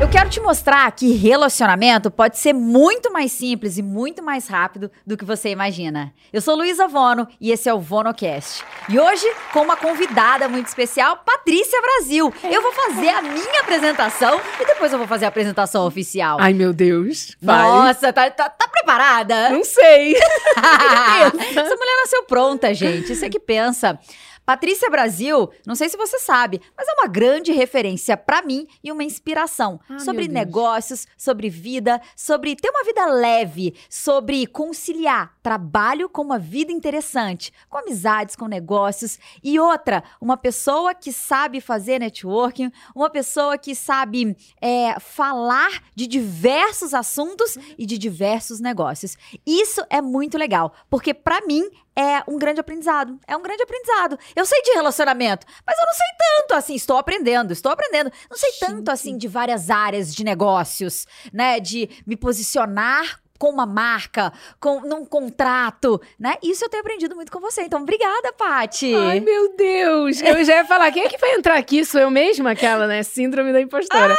Eu quero te mostrar que relacionamento pode ser muito mais simples e muito mais rápido do que você imagina. Eu sou Luiza Vono e esse é o Vonocast. E hoje, com uma convidada muito especial, Patrícia Brasil. Eu vou fazer a minha apresentação e depois eu vou fazer a apresentação oficial. Ai, meu Deus. Vai. Nossa, tá preparada? Não sei. Essa mulher nasceu pronta, gente. Você que pensa. Patrícia Brasil, não sei se você sabe, mas é uma grande referência pra mim e uma inspiração sobre negócios, sobre vida, sobre ter uma vida leve, sobre conciliar trabalho com uma vida interessante, com amizades, com negócios e outra, uma pessoa que sabe fazer networking, uma pessoa que sabe falar de diversos assuntos e de diversos negócios. Isso é muito legal, porque pra mim é um grande aprendizado, Eu sei de relacionamento, mas eu não sei tanto, assim, estou aprendendo. Não sei tanto, assim, de várias áreas de negócios, né? De me posicionar com uma marca, num contrato, né? Isso eu tenho aprendido muito com você. Então, obrigada, Paty. Ai, meu Deus! Eu já ia falar, quem é que vai entrar aqui? Sou eu mesma, aquela, né? Síndrome da impostora.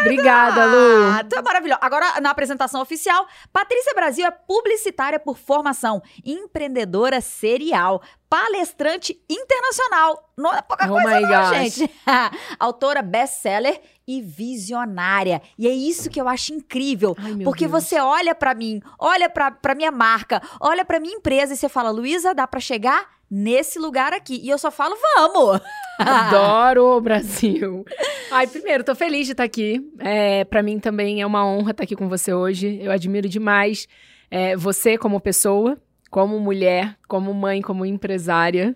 Obrigada, Lu. Tu é maravilhosa. Agora, na apresentação oficial, Patrícia Brasil é publicitária por formação, empreendedora serial, palestrante internacional. Não é pouca coisa não, gente. Autora best-seller e visionária. E é isso que eu acho incrível. Ai, porque você olha pra mim, olha pra minha marca, olha pra minha empresa e você fala, Luiza, dá pra chegar nesse lugar aqui. E eu só falo, vamos! Adoro o Brasil. Ai, primeiro, tô feliz de estar aqui. Pra mim também é uma honra estar aqui com você hoje. Eu admiro demais você como pessoa, como mulher, como mãe, como empresária.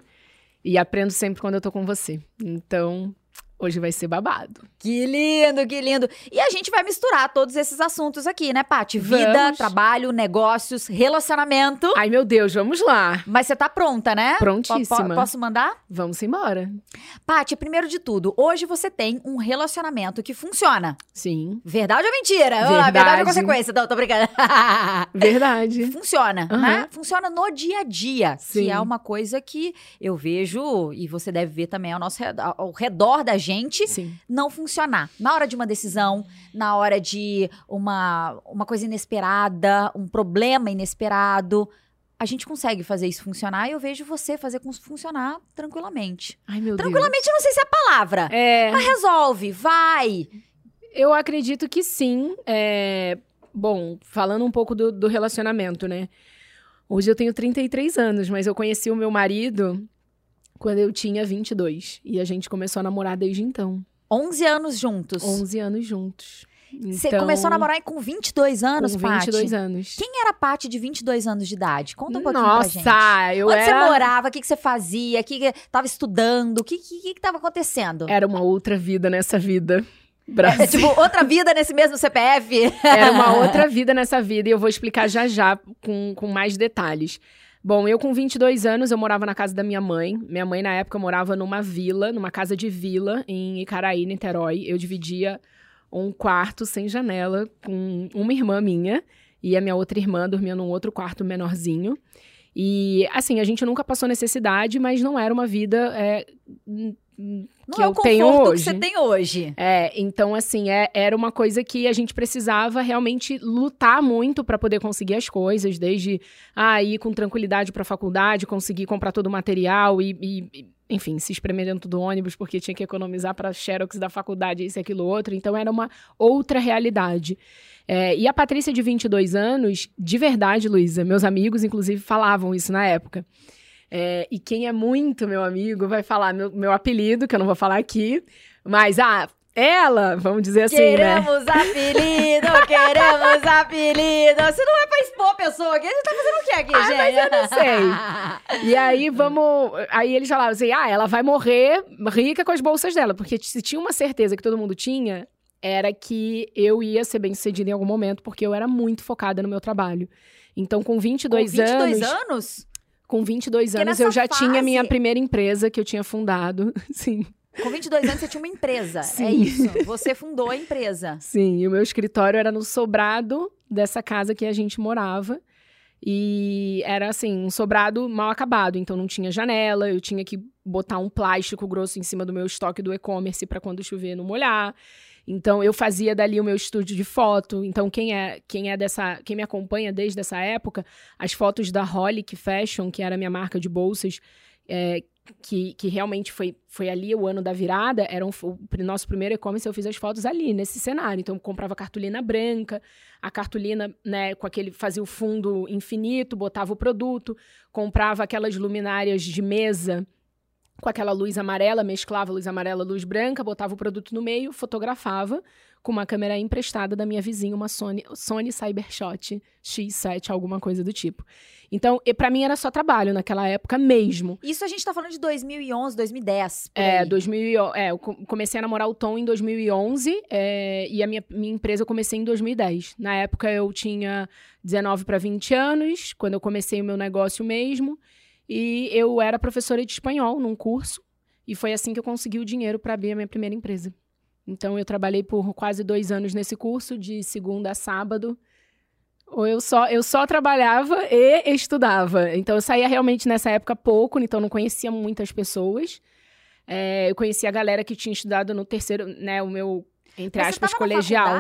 E aprendo sempre quando eu tô com você. Então, hoje vai ser babado. Que lindo, que lindo. E a gente vai misturar todos esses assuntos aqui, né, Paty? Vida, trabalho, negócios, relacionamento. Ai, meu Deus, vamos lá. Mas você tá pronta, né? Prontíssima. Posso mandar? Vamos embora. Paty, primeiro de tudo, hoje você tem um relacionamento que funciona. Sim. Verdade ou mentira? Verdade ou consequência? Não, tô brincando. Verdade. Funciona, né? Funciona no dia a dia. Sim. Que é uma coisa que eu vejo, e você deve ver também ao redor da gente. Sim. Não funcionar. Na hora de uma decisão, na hora de uma coisa inesperada, um problema inesperado, a gente consegue fazer isso funcionar e eu vejo você fazer com isso funcionar tranquilamente. Ai, meu Deus. Tranquilamente, não sei se é a palavra. Mas resolve, vai. Eu acredito que sim. Bom, falando um pouco do relacionamento, né? Hoje eu tenho 33 anos, mas eu conheci o meu marido quando eu tinha 22. E a gente começou a namorar desde então. 11 anos juntos? 11 anos juntos. Você começou a namorar com 22 anos, Paty? Com 22 anos. Quem era a Paty de 22 anos de idade? Conta um pouquinho pra gente. Nossa, onde você morava? O que você fazia? O que tava estudando? O que tava acontecendo? Era uma outra vida nessa vida. Brasil. Tipo, outra vida nesse mesmo CPF? Era uma outra vida nessa vida. E eu vou explicar já com mais detalhes. Bom, eu com 22 anos, eu morava na casa da minha mãe. Minha mãe, na época, morava numa vila, numa casa de vila, em Icaraí, Niterói. Eu dividia um quarto sem janela com uma irmã minha. E a minha outra irmã dormia num outro quarto menorzinho. E, assim, a gente nunca passou necessidade, mas não era uma vida que eu tenho hoje. Não é o conforto que você tem hoje. Então, assim, era uma coisa que a gente precisava realmente lutar muito para poder conseguir as coisas, desde ir com tranquilidade para a faculdade, conseguir comprar todo o material e enfim, se espremer dentro do ônibus porque tinha que economizar para xerox da faculdade, isso, aquilo, outro. Então, era uma outra realidade. E a Patrícia de 22 anos, de verdade, Luiza, meus amigos, inclusive, falavam isso na época. E quem é muito meu amigo vai falar meu apelido, que eu não vou falar aqui, mas ela, vamos dizer assim, queremos, né? Queremos apelido. Se não é pra expor a pessoa aqui, a gente tá fazendo o que aqui, gente? Mas eu não sei. E aí, aí eles falaram assim, ela vai morrer rica com as bolsas dela, porque se tinha uma certeza que todo mundo tinha, era que eu ia ser bem-sucedida em algum momento, porque eu era muito focada no meu trabalho. Então, com 22 anos? Com 22 anos, eu já tinha minha primeira empresa que eu tinha fundado, sim. Com 22 anos, você tinha uma empresa, sim. É isso. Você fundou a empresa. Sim, e o meu escritório era no sobrado dessa casa que a gente morava. E era, assim, um sobrado mal acabado. Então, não tinha janela. Eu tinha que botar um plástico grosso em cima do meu estoque do e-commerce para quando chover não molhar. Então, eu fazia dali o meu estúdio de foto. Então, quem me acompanha desde essa época, as fotos da Holic Fashion, que era a minha marca de bolsas, que realmente foi ali o ano da virada, era o nosso primeiro e-commerce, eu fiz as fotos ali, nesse cenário. Então, eu comprava cartolina branca, a cartolina, né, com aquele, fazia o fundo infinito, botava o produto, comprava aquelas luminárias de mesa com aquela luz amarela, mesclava luz amarela, luz branca, botava o produto no meio, fotografava com uma câmera emprestada da minha vizinha, uma Sony Cybershot X7, alguma coisa do tipo. Então, pra mim era só trabalho naquela época mesmo. Isso a gente tá falando de 2011, 2010. Eu comecei a namorar o Tom em 2011 e a minha empresa eu comecei em 2010. Na época eu tinha 19 para 20 anos, quando eu comecei o meu negócio mesmo. E eu era professora de espanhol num curso. E foi assim que eu consegui o dinheiro para abrir a minha primeira empresa. Então, eu trabalhei por quase 2 anos nesse curso, de segunda a sábado. Ou eu só trabalhava e estudava. Então, eu saía realmente nessa época pouco, então não conhecia muitas pessoas. Eu conhecia a galera que tinha estudado no terceiro, né, o meu, entre aspas, colegial.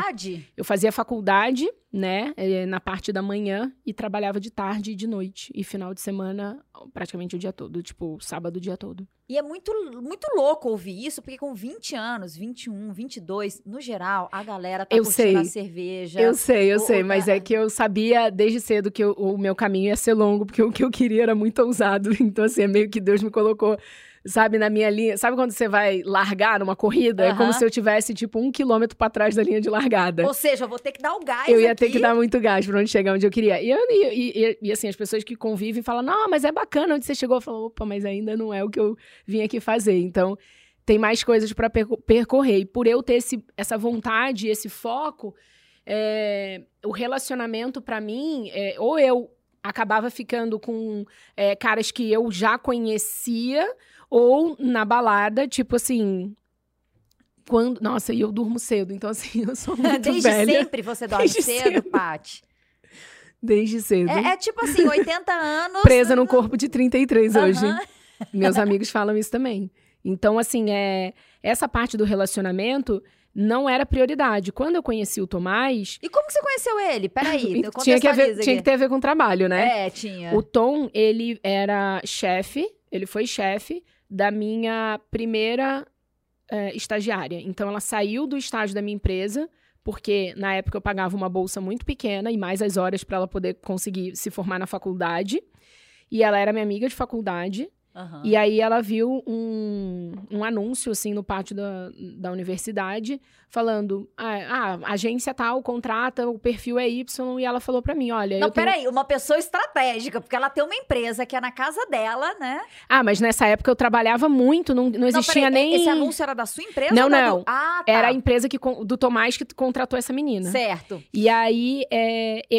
Eu fazia faculdade, né, na parte da manhã, e trabalhava de tarde e de noite. E final de semana, praticamente o dia todo, tipo, sábado o dia todo. E é muito, muito louco ouvir isso, porque com 20 anos, 21, 22, no geral, a galera tá curtindo a cerveja. Eu sei, mas é que eu sabia desde cedo que o meu caminho ia ser longo, porque o que eu queria era muito ousado. Então, assim, é meio que Deus me colocou, sabe, na minha linha. Sabe quando você vai largar numa corrida? Uhum. É como se eu tivesse, tipo, 1 quilômetro pra trás da linha de largada. Ou seja, eu vou ter que dar o gás. Eu ia ter que dar muito gás pra onde chegar onde eu queria. E assim, as pessoas que convivem falam, não, mas é bacana onde você chegou. Eu falo, opa, mas ainda não é o que eu vim aqui fazer. Então, tem mais coisas pra percorrer. E por eu ter essa vontade, esse foco, o relacionamento pra mim, ou eu acabava ficando com caras que eu já conhecia, ou na balada, tipo assim, quando... Nossa, e eu durmo cedo, então assim, eu sou muito velha. Desde sempre você dorme cedo, Paty? Desde cedo. É tipo assim, 80 anos... Presa num corpo de 33 hoje. Meus amigos falam isso também. Então, assim, essa parte do relacionamento... Não era prioridade. Quando eu conheci o Tomás... E como que você conheceu ele? Peraí, eu contextualizo. Tinha que ter a ver com o trabalho, né? Tinha. O Tom, ele era chefe, ele foi chefe da minha primeira estagiária. Então, ela saiu do estágio da minha empresa, porque na época eu pagava uma bolsa muito pequena e mais as horas para ela poder conseguir se formar na faculdade. E ela era minha amiga de faculdade. Uhum. E aí ela viu um anúncio, assim, no pátio da universidade, falando, agência tal, contrata, o perfil é Y, e ela falou pra mim, olha... Não, peraí, uma pessoa estratégica, porque ela tem uma empresa que é na casa dela, né? Ah, mas nessa época eu trabalhava muito, não existia nem... Esse anúncio era da sua empresa? Não. Ah, tá. Era a empresa do Tomás que contratou essa menina. Certo. E aí,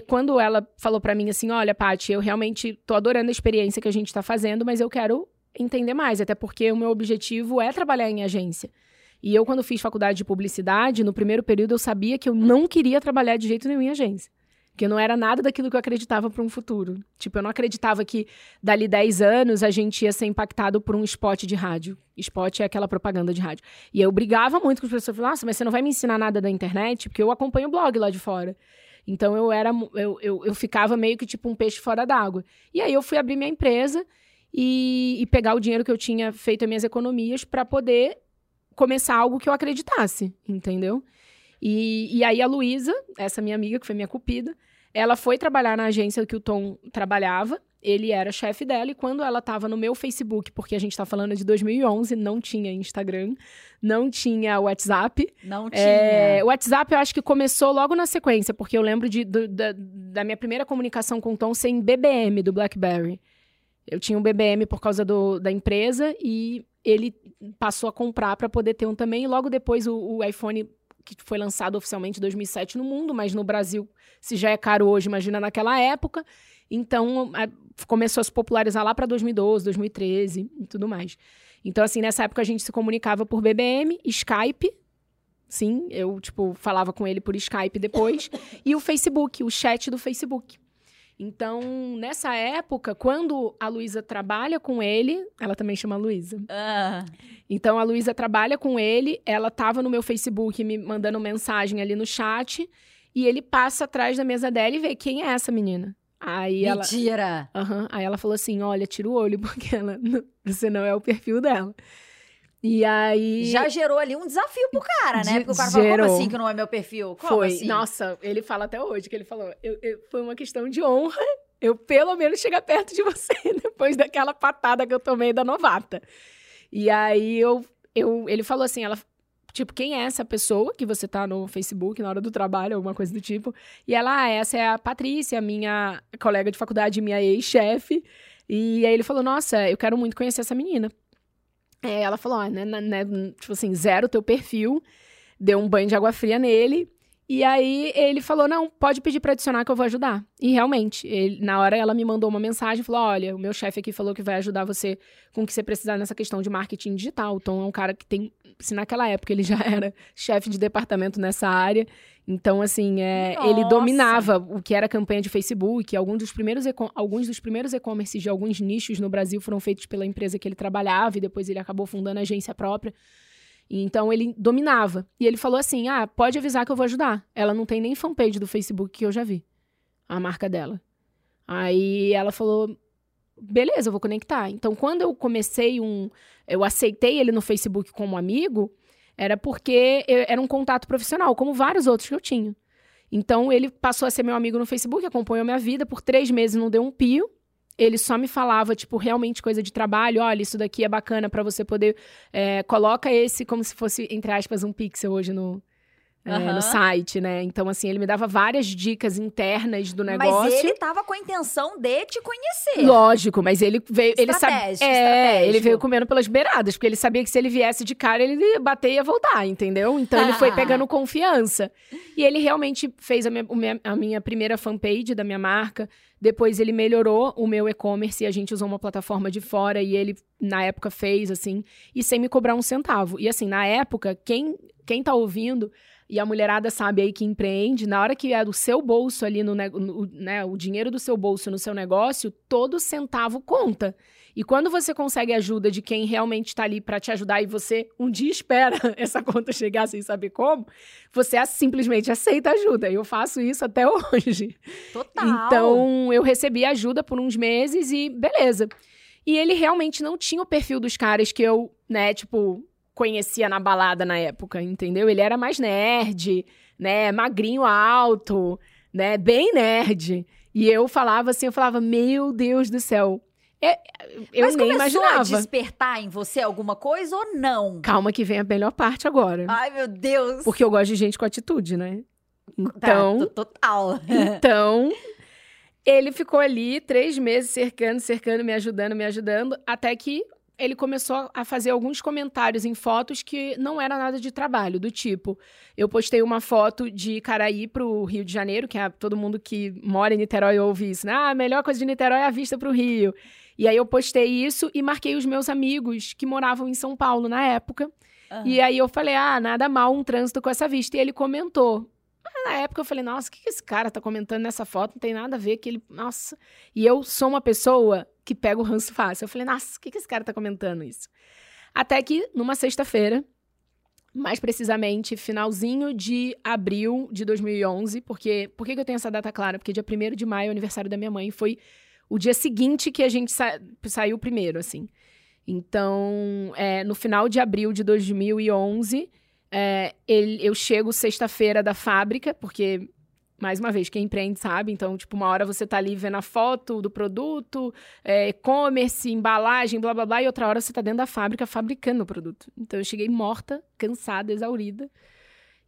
quando ela falou pra mim assim, olha, Paty, eu realmente tô adorando a experiência que a gente tá fazendo, mas eu quero entender mais, até porque o meu objetivo é trabalhar em agência. E eu, quando fiz faculdade de publicidade, no primeiro período eu sabia que eu não queria trabalhar de jeito nenhum em agência. Porque não era nada daquilo que eu acreditava para um futuro. Tipo, eu não acreditava que dali 10 anos a gente ia ser impactado por um spot de rádio. Spot é aquela propaganda de rádio. E eu brigava muito com os professores, nossa, mas você não vai me ensinar nada da internet? Porque eu acompanho o blog lá de fora. Então eu ficava meio que tipo um peixe fora d'água. E aí eu fui abrir minha empresa... E pegar o dinheiro que eu tinha feito, as minhas economias, para poder começar algo que eu acreditasse, entendeu? E aí a Luiza, essa minha amiga, que foi minha cupida, ela foi trabalhar na agência que o Tom trabalhava, ele era chefe dela, e quando ela estava no meu Facebook, porque a gente está falando de 2011, não tinha Instagram, não tinha WhatsApp. Não tinha. O WhatsApp eu acho que começou logo na sequência, porque eu lembro da minha primeira comunicação com o Tom ser em BBM, do BlackBerry. Eu tinha um BBM por causa da empresa e ele passou a comprar para poder ter um também. E logo depois o iPhone, que foi lançado oficialmente em 2007 no mundo, mas no Brasil, se já é caro hoje, imagina naquela época. Então, começou a se popularizar lá para 2012, 2013 e tudo mais. Então, assim, nessa época a gente se comunicava por BBM, Skype. Sim, eu, tipo, falava com ele por Skype depois. E o Facebook, o chat do Facebook. Então, nessa época, quando a Luiza trabalha com ele... Ela também chama Luiza. Então, a Luiza trabalha com ele. Ela tava no meu Facebook me mandando mensagem ali no chat. E ele passa atrás da mesa dela e vê quem é essa menina. Aí mentira! Ela... Uhum. Aí ela falou assim, olha, tira o olho, porque ela... você não é o perfil dela. E aí... Já gerou ali um desafio pro cara, né? Porque o cara falou, como assim que não é meu perfil? Como foi, assim? Nossa, ele fala até hoje que ele falou, foi uma questão de honra eu pelo menos chegar perto de você depois daquela patada que eu tomei da novata. E aí ele falou assim, ela... Tipo, quem é essa pessoa que você tá no Facebook na hora do trabalho, alguma coisa do tipo? E ela, essa é a Patrícia, minha colega de faculdade, minha ex-chefe. E aí ele falou, nossa, eu quero muito conhecer essa menina. É, ela falou, tipo assim, zero teu perfil. Deu um banho de água fria nele. E aí ele falou, não, pode pedir pra adicionar que eu vou ajudar. E realmente, na hora ela me mandou uma mensagem, falou, olha, o meu chefe aqui falou que vai ajudar você com o que você precisar nessa questão de marketing digital. O Tom é um cara que tem... Se naquela época ele já era chefe de departamento nessa área, então assim, ele dominava o que era campanha de Facebook, alguns dos primeiros e-commerces de alguns nichos no Brasil foram feitos pela empresa que ele trabalhava e depois ele acabou fundando a agência própria. Então ele dominava. E ele falou assim, pode avisar que eu vou ajudar. Ela não tem nem fanpage do Facebook que eu já vi, a marca dela. Aí ela falou... Beleza, eu vou conectar. Então, quando eu comecei eu aceitei ele no Facebook como amigo, era porque era um contato profissional, como vários outros que eu tinha. Então, ele passou a ser meu amigo no Facebook, acompanhou minha vida, por 3 meses não deu um pio. Ele só me falava, tipo, realmente coisa de trabalho. Olha, isso daqui é bacana pra você poder... coloca esse como se fosse, entre aspas, um pixel hoje no... no site, né? Então, assim, ele me dava várias dicas internas do negócio. Mas ele tava com a intenção de te conhecer. Lógico, mas ele veio... ele veio comendo pelas beiradas, porque ele sabia que se ele viesse de cara, ele ia bater e ia voltar, entendeu? Então, ele foi pegando confiança. E ele realmente fez a minha primeira fanpage da minha marca. Depois, ele melhorou o meu e-commerce e a gente usou uma plataforma de fora. E ele, na época, fez, assim, e sem me cobrar um centavo. E, assim, na época, quem tá ouvindo... E a mulherada sabe aí que empreende, na hora que é do seu bolso ali, o dinheiro do seu bolso no seu negócio, todo centavo conta. E quando você consegue ajuda de quem realmente está ali para te ajudar e você um dia espera essa conta chegar sem saber como, você simplesmente aceita ajuda. Eu faço isso até hoje. Total! Então, eu recebi ajuda por uns meses e beleza. E ele realmente não tinha o perfil dos caras que eu, né, tipo... conhecia na balada na época, entendeu? Ele era mais nerd, né? Magrinho, alto, né? Bem nerd. E eu falava assim, meu Deus do céu. Eu nem imaginava. Mas começou a despertar em você alguma coisa ou não? Calma que vem a melhor parte agora. Ai, meu Deus. Porque eu gosto de gente com atitude, né? Então... Total. Então... Ele ficou ali 3 meses cercando, me ajudando, até que... ele começou a fazer alguns comentários em fotos que não era nada de trabalho, do tipo, eu postei uma foto de Icaraí pro Rio de Janeiro, que é todo mundo que mora em Niterói ouve isso, né? A melhor coisa de Niterói é a vista pro Rio. E aí eu postei isso e marquei os meus amigos que moravam em São Paulo na época. Uhum. E aí eu falei, nada mal um trânsito com essa vista. E ele comentou. Na época eu falei, nossa, o que esse cara tá comentando nessa foto? Não tem nada a ver que ele... Nossa. E eu sou uma pessoa que pega o ranço fácil. Eu falei, nossa, o que esse cara tá comentando isso? Até que, numa sexta-feira, mais precisamente, finalzinho de abril de 2011, porque... Por que eu tenho essa data clara? Porque dia 1º de maio é o aniversário da minha mãe. Foi o dia seguinte que a gente saiu primeiro, assim. Então, no final de abril de 2011... eu chego sexta-feira da fábrica, porque, mais uma vez, quem empreende sabe, então, tipo, uma hora você tá ali vendo a foto do produto, e-commerce, embalagem, blá, blá, blá, e outra hora você tá dentro da fábrica fabricando o produto. Então, eu cheguei morta, cansada, exaurida.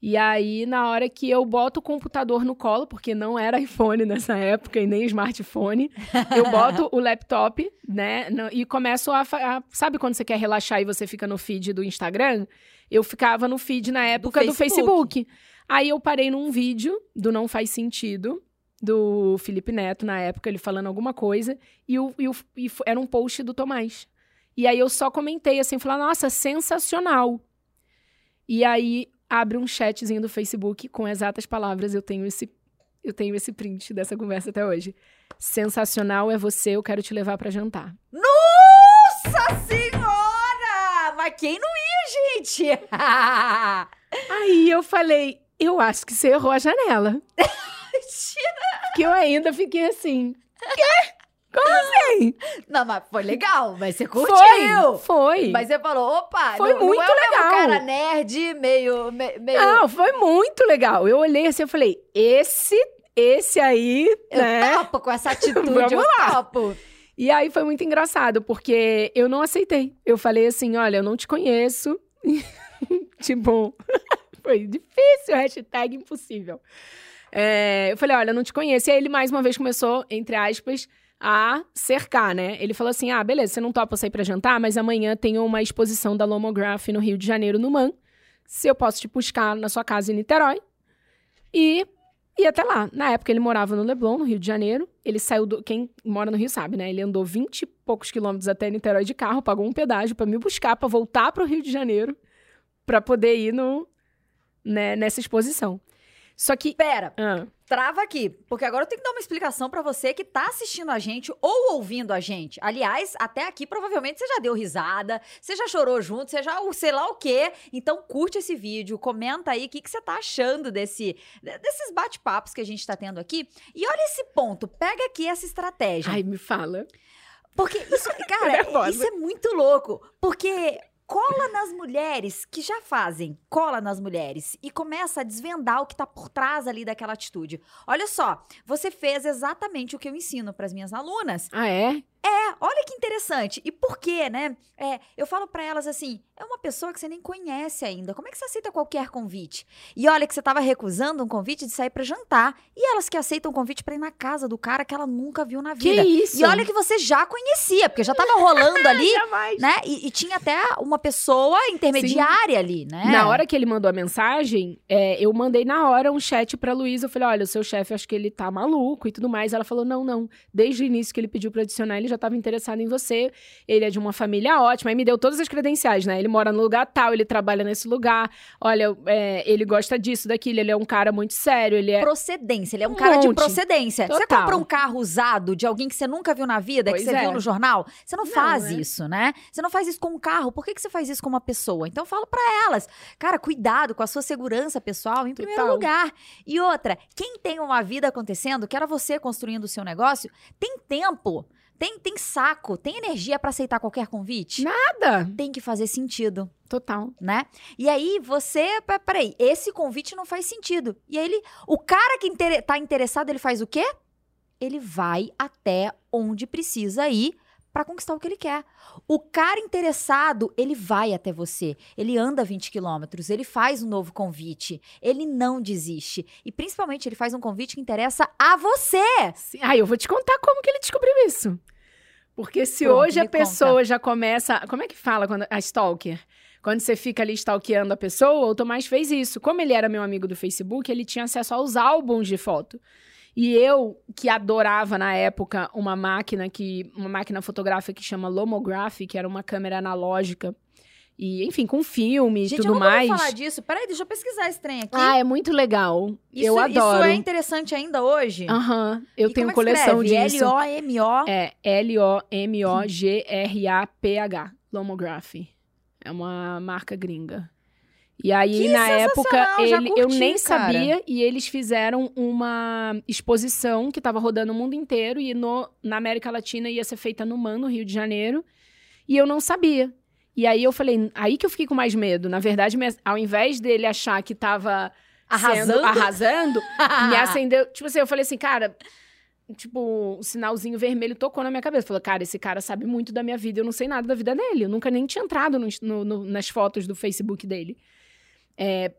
E aí, na hora que eu boto o computador no colo, porque não era iPhone nessa época e nem smartphone, eu boto o laptop, né? E começo a... Sabe quando você quer relaxar e você fica no feed do Instagram? Eu ficava no feed na época do Facebook. Aí eu parei num vídeo do Não Faz Sentido, do Felipe Neto, na época, ele falando alguma coisa. E era um post do Tomás. E aí eu só comentei assim, falando, nossa, sensacional. E aí... abre um chatzinho do Facebook com exatas palavras, eu tenho esse Eu tenho esse print dessa conversa até hoje. Sensacional é você, eu quero te levar pra jantar. Nossa Senhora! Mas quem não ia, gente? Aí eu falei, eu acho que você errou a janela. Que eu ainda fiquei assim. Quê? Como assim? Não, mas foi legal, mas você curtiu. Foi. Mas você falou, opa, foi não, muito não é legal. Mesmo cara nerd, meio... Não, foi muito legal. Eu olhei assim e falei, esse aí, né? Eu topo com essa atitude, vamos lá. Topo. E aí foi muito engraçado, porque eu não aceitei. Eu falei assim, olha, eu não te conheço. Tipo, foi difícil, hashtag impossível. Eu falei, olha, eu não te conheço. E aí ele mais uma vez começou, entre aspas, a cercar, né? Ele falou assim, ah, beleza, você não topa sair pra jantar, mas amanhã tem uma exposição da Lomograph no Rio de Janeiro, no Man. Se eu posso te buscar na sua casa em Niterói. E até lá. Na época, ele morava no Leblon, no Rio de Janeiro. Ele saiu do... Quem mora no Rio sabe, né? Ele andou 20 e poucos quilômetros até Niterói de carro, pagou um pedágio pra me buscar, pra voltar pro Rio de Janeiro, pra poder ir no... né, nessa exposição. Só que... Pera... Trava aqui, porque agora eu tenho que dar uma explicação pra você que tá assistindo a gente ou ouvindo a gente. Aliás, até aqui provavelmente você já deu risada, você já chorou junto, você já sei lá o quê. Então curte esse vídeo, comenta aí o que você tá achando desses bate-papos que a gente tá tendo aqui. E olha esse ponto, pega aqui essa estratégia. Ai, me fala. Porque isso, cara, isso é muito louco, porque... Cola nas mulheres que já fazem, cola nas mulheres e começa a desvendar o que tá por trás ali daquela atitude. Olha só, você fez exatamente o que eu ensino pras minhas alunas. Ah, é? É, olha que interessante. E por quê, né? Eu falo pra elas assim, é uma pessoa que você nem conhece ainda. Como é que você aceita qualquer convite? E olha que você tava recusando um convite de sair pra jantar. E elas que aceitam o convite pra ir na casa do cara que ela nunca viu na vida. Que isso? E olha que você já conhecia, porque já tava rolando ali, né? E tinha até uma pessoa intermediária. Sim. Ali, né? Na hora que ele mandou a mensagem, eu mandei na hora um chat pra Luiza. Eu falei, olha, o seu chefe, acho que ele tá maluco e tudo mais. Ela falou, não. Desde o início que ele pediu pra adicionar, ele já estava interessado em você, ele é de uma família ótima, aí me deu todas as credenciais, né? Ele mora no lugar tal, ele trabalha nesse lugar, olha, ele gosta disso, daquilo, ele é um cara muito sério, ele é... Procedência, ele é um cara monte de procedência. Total. Você compra um carro usado de alguém que você nunca viu na vida, pois que você viu no jornal, você não faz isso, né? Você não faz isso com um carro, por que você faz isso com uma pessoa? Então eu falo pra elas, cara, cuidado com a sua segurança pessoal em primeiro lugar. E outra, quem tem uma vida acontecendo, que era você construindo o seu negócio, tem tempo... Tem saco, tem energia pra aceitar qualquer convite? Nada! Tem que fazer sentido. Total. Né? E aí você... Peraí, esse convite não faz sentido. E aí ele... O cara que tá interessado, ele faz o quê? Ele vai até onde precisa ir pra conquistar o que ele quer. O cara interessado, ele vai até você. Ele anda 20 quilômetros, ele faz um novo convite. Ele não desiste. E principalmente ele faz um convite que interessa a você! Sim. Ah, eu vou te contar como que ele descobriu isso. Porque se hoje a pessoa já começa... Como é que fala quando a stalker? Quando você fica ali stalkeando a pessoa, o Tomás fez isso. Como ele era meu amigo do Facebook, ele tinha acesso aos álbuns de foto. E eu, que adorava na época uma máquina fotográfica que chama Lomograph, que era uma câmera analógica. E, enfim, com filme e tudo mais. Gente, eu não vou falar disso. Peraí, deixa eu pesquisar esse trem aqui. Ah, é muito legal. Eu adoro. Isso é interessante ainda hoje? Aham. Eu tenho coleção disso. L-O-M-O? É, L-O-M-O-G-R-A-P-H. Lomograph. É uma marca gringa. E aí, na época, eu nem sabia. E eles fizeram uma exposição que estava rodando o mundo inteiro. E na América Latina ia ser feita no Man, no Rio de Janeiro. E eu não sabia. E aí eu falei, aí que eu fiquei com mais medo. Na verdade, ao invés dele achar que tava arrasando, me acendeu. Tipo assim, eu falei assim, cara, tipo, um sinalzinho vermelho tocou na minha cabeça. Eu falei, cara, esse cara sabe muito da minha vida, eu não sei nada da vida dele. Eu nunca nem tinha entrado nas fotos do Facebook dele.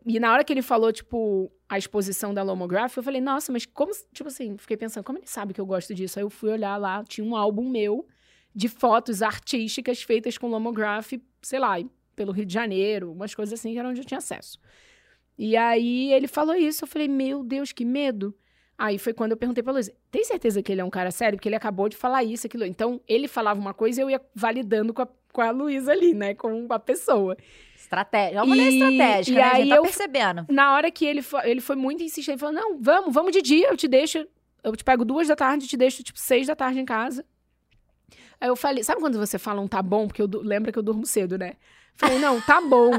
E na hora que ele falou, tipo, a exposição da Lomograph, eu falei, nossa, mas como... Tipo assim, fiquei pensando, como ele sabe que eu gosto disso? Aí eu fui olhar lá, tinha um álbum meu de fotos artísticas feitas com Lomograph, sei lá, pelo Rio de Janeiro, umas coisas assim que era onde eu tinha acesso. E aí ele falou isso, eu falei, meu Deus, que medo. Aí foi quando eu perguntei pra Luiza, tem certeza que ele é um cara sério? Porque ele acabou de falar isso, aquilo. Então, ele falava uma coisa e eu ia validando com a Luiza ali, né? Com a pessoa. Estratégia. Uma mulher estratégica, né? A gente tá percebendo. Na hora que ele foi muito insistente, ele falou, não, vamos de dia, eu te deixo. Eu te pego 2 da tarde, te deixo, tipo, 6 da tarde em casa. Aí eu falei, sabe quando você fala um tá bom? Porque lembra que eu durmo cedo, né? Falei, não, tá bom.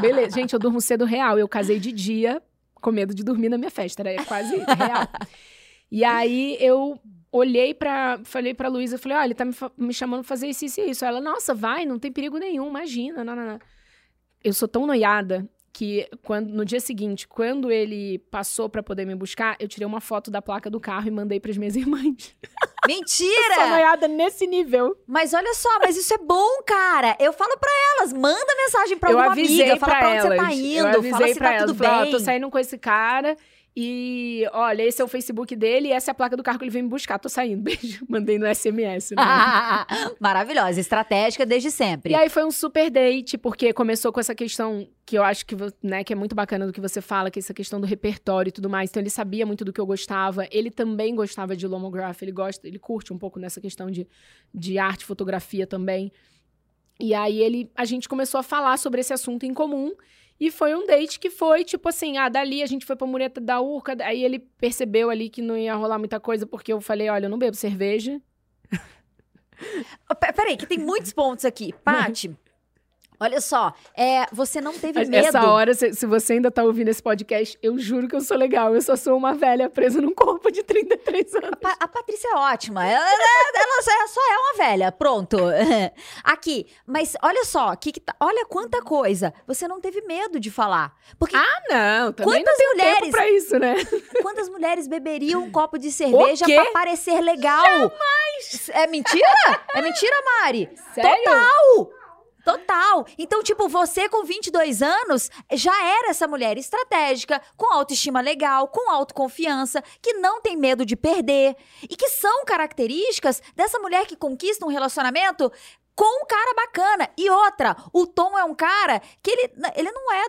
Beleza. Gente, eu durmo cedo real. Eu casei de dia, com medo de dormir na minha festa. Era quase real. E aí eu olhei falei pra Luiza, falei, ó, ele tá me chamando pra fazer isso e isso. Ela, nossa, vai, não tem perigo nenhum, imagina. Não, não, não. Eu sou tão noiada que no dia seguinte, quando ele passou pra poder me buscar, eu tirei uma foto da placa do carro e mandei pras minhas irmãs. Mentira! Eu sou noiada nesse nível. Mas olha só, mas isso é bom, cara. Eu falo pra elas, manda mensagem pra alguma amiga, fala pra onde você tá indo, fala se tá tudo bem. Ó, tô saindo com esse cara e, olha, esse é o Facebook dele e essa é a placa do carro que ele veio me buscar. Tô saindo, beijo. Mandei no SMS, né? Maravilhosa, estratégica desde sempre. E aí foi um super date, porque começou com essa questão que eu acho que, né, que é muito bacana do que você fala, que é essa questão do repertório e tudo mais. Então, ele sabia muito do que eu gostava. Ele também gostava de Lomograph. Ele curte um pouco nessa questão de arte, fotografia também. E aí, a gente começou a falar sobre esse assunto em comum. E foi um date que foi, tipo assim, dali a gente foi pra Mureta da Urca. Aí, ele percebeu ali que não ia rolar muita coisa, porque eu falei, olha, eu não bebo cerveja. Peraí, que tem muitos pontos aqui. Paty... Olha só, você não teve medo... Essa hora, se você ainda tá ouvindo esse podcast, eu juro que eu sou legal. Eu só sou uma velha presa num corpo de 33 anos. A Patrícia é ótima. Ela só é uma velha. Pronto. Aqui. Mas olha só. Olha quanta coisa. Você não teve medo de falar. Porque não. Também não tenho tempo pra isso, né? Quantas mulheres beberiam um copo de cerveja pra parecer legal? Jamais! É mentira? É mentira, Mari? Sério? Total. Então, tipo, você com 22 anos já era essa mulher estratégica, com autoestima legal, com autoconfiança, que não tem medo de perder. E que são características dessa mulher que conquista um relacionamento com um cara bacana. E outra, o Tom é um cara que ele não é...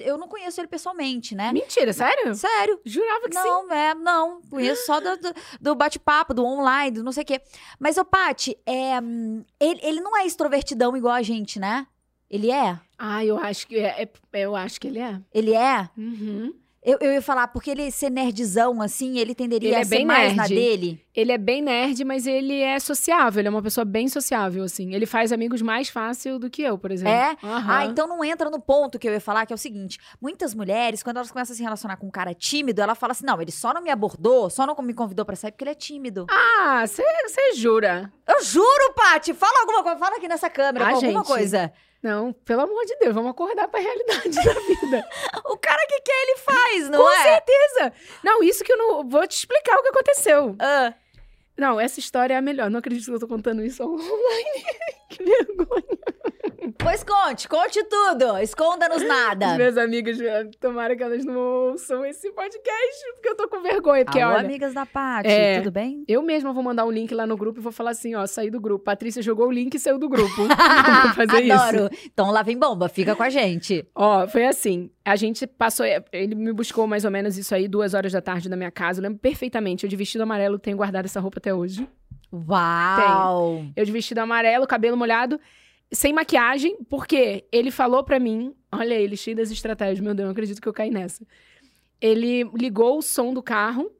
eu não conheço ele pessoalmente, né? Mentira, sério? Sério. Jurava que não, sim. Não, conheço só do bate-papo, do online, do não sei o quê. Mas, ô, Paty, ele não é extrovertidão igual a gente, né? Ele é? Eu acho que é. Eu acho que ele é. Ele é? Uhum. Eu ia falar, porque ele ser nerdzão, assim, ele tenderia a ser mais na dele. Ele é bem nerd, mas ele é sociável. Ele é uma pessoa bem sociável, assim. Ele faz amigos mais fácil do que eu, por exemplo. É? Uhum. Então não entra no ponto que eu ia falar, que é o seguinte. Muitas mulheres, quando elas começam a se relacionar com um cara tímido, ela fala assim, não, ele só não me abordou, só não me convidou pra sair porque ele é tímido. Você jura? Eu juro, Paty! Fala alguma coisa, fala aqui nessa câmera, alguma coisa. Não, pelo amor de Deus, vamos acordar pra realidade da vida. O cara que quer, ele faz, não é? Com certeza. Não, isso que eu não... Vou te explicar o que aconteceu. Não, essa história é a melhor. Não acredito que eu tô contando isso online. Que vergonha. Pois conte tudo. Esconda-nos nada. Meus amigos, tomara que elas não ouçam esse podcast, porque eu tô com vergonha. Porque, alô, olha, amigas da Paty, tudo bem? Eu mesma vou mandar um link lá no grupo e vou falar assim, ó, saí do grupo. Patrícia jogou o link e saiu do grupo. Vou fazer isso. Adoro. Então lá vem bomba, fica com a gente. Ó, foi assim. A gente passou... Ele me buscou mais ou menos isso aí, 2 horas da tarde na minha casa. Eu lembro perfeitamente. Eu de vestido amarelo tenho guardado essa roupa até hoje. Uau! Tenho. Eu de vestido amarelo, cabelo molhado, sem maquiagem. Porque ele falou pra mim... Olha ele, cheio das estratégias. Meu Deus, eu acredito que eu caí nessa. Ele ligou o som do carro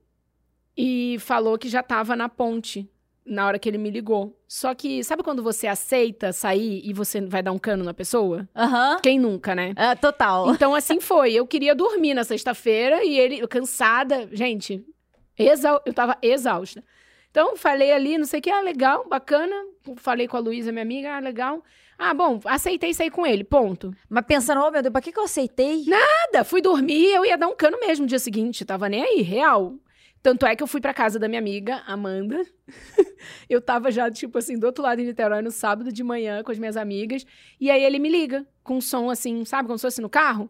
e falou que já tava na ponte na hora que ele me ligou. Só que, sabe quando você aceita sair e você vai dar um cano na pessoa? Aham. Uhum. Quem nunca, né? Total. Então, assim foi. Eu queria dormir na sexta-feira e ele, cansada, gente, eu tava exausta. Então, falei ali, não sei o que, legal, bacana. Falei com a Luiza, minha amiga, legal. Bom, aceitei sair com ele, ponto. Mas pensando, ô, meu Deus, pra que eu aceitei? Nada, fui dormir, eu ia dar um cano mesmo no dia seguinte, tava nem aí, real. Tanto é que eu fui pra casa da minha amiga, Amanda. Eu tava já, tipo assim, do outro lado em Niterói, no sábado de manhã, com as minhas amigas. E aí, ele me liga, com um som assim, sabe? Como se fosse no carro.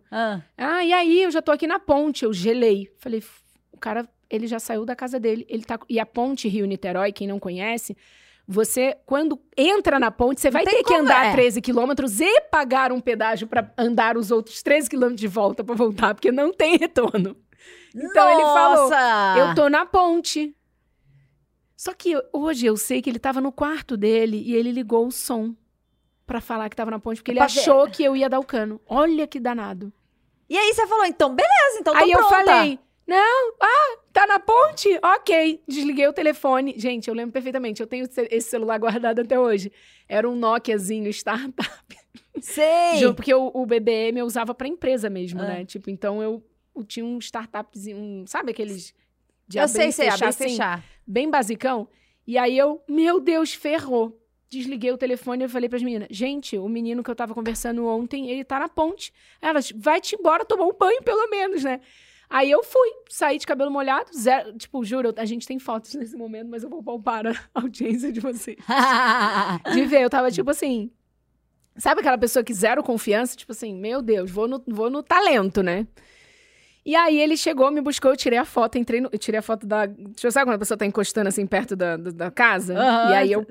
E aí, eu já tô aqui na ponte. Eu gelei. Falei, o cara, ele já saiu da casa dele. Ele tá... E a ponte Rio-Niterói, quem não conhece... Você, quando entra na ponte, você vai ter que andar 13 quilômetros e pagar um pedágio pra andar os outros 13 quilômetros de volta pra voltar, porque não tem retorno. Então ele falou, eu tô na ponte. Só que hoje eu sei que ele tava no quarto dele e ele ligou o som pra falar que tava na ponte, porque ele achou que eu ia dar o cano. Olha que danado. E aí você falou, então, beleza, então tô pronta. Aí eu falei, não, tá na ponte? Ok. Desliguei o telefone. Gente, eu lembro perfeitamente, eu tenho esse celular guardado até hoje. Era um Nokiazinho startup. Sei! Porque o BBM eu usava pra empresa mesmo, né? Tipo, então eu tinha um startupzinho, sabe aqueles... De eu abrir, sei, abrir e fechar. Assim, bem basicão. E aí eu, meu Deus, ferrou. Desliguei o telefone e falei pras meninas, gente, o menino que eu tava conversando ontem, ele tá na ponte. Elas, vai-te embora, tomou um banho pelo menos, né? Aí eu fui, saí de cabelo molhado, zero, tipo, juro, a gente tem fotos nesse momento, mas eu vou poupar a audiência de vocês. De ver, eu tava tipo assim, sabe aquela pessoa que zero confiança? Tipo assim, meu Deus, vou no talento, né? E aí ele chegou, me buscou, eu tirei a foto, eu tirei a foto da... Sabe quando a pessoa tá encostando assim perto da casa? Uhum. E aí eu,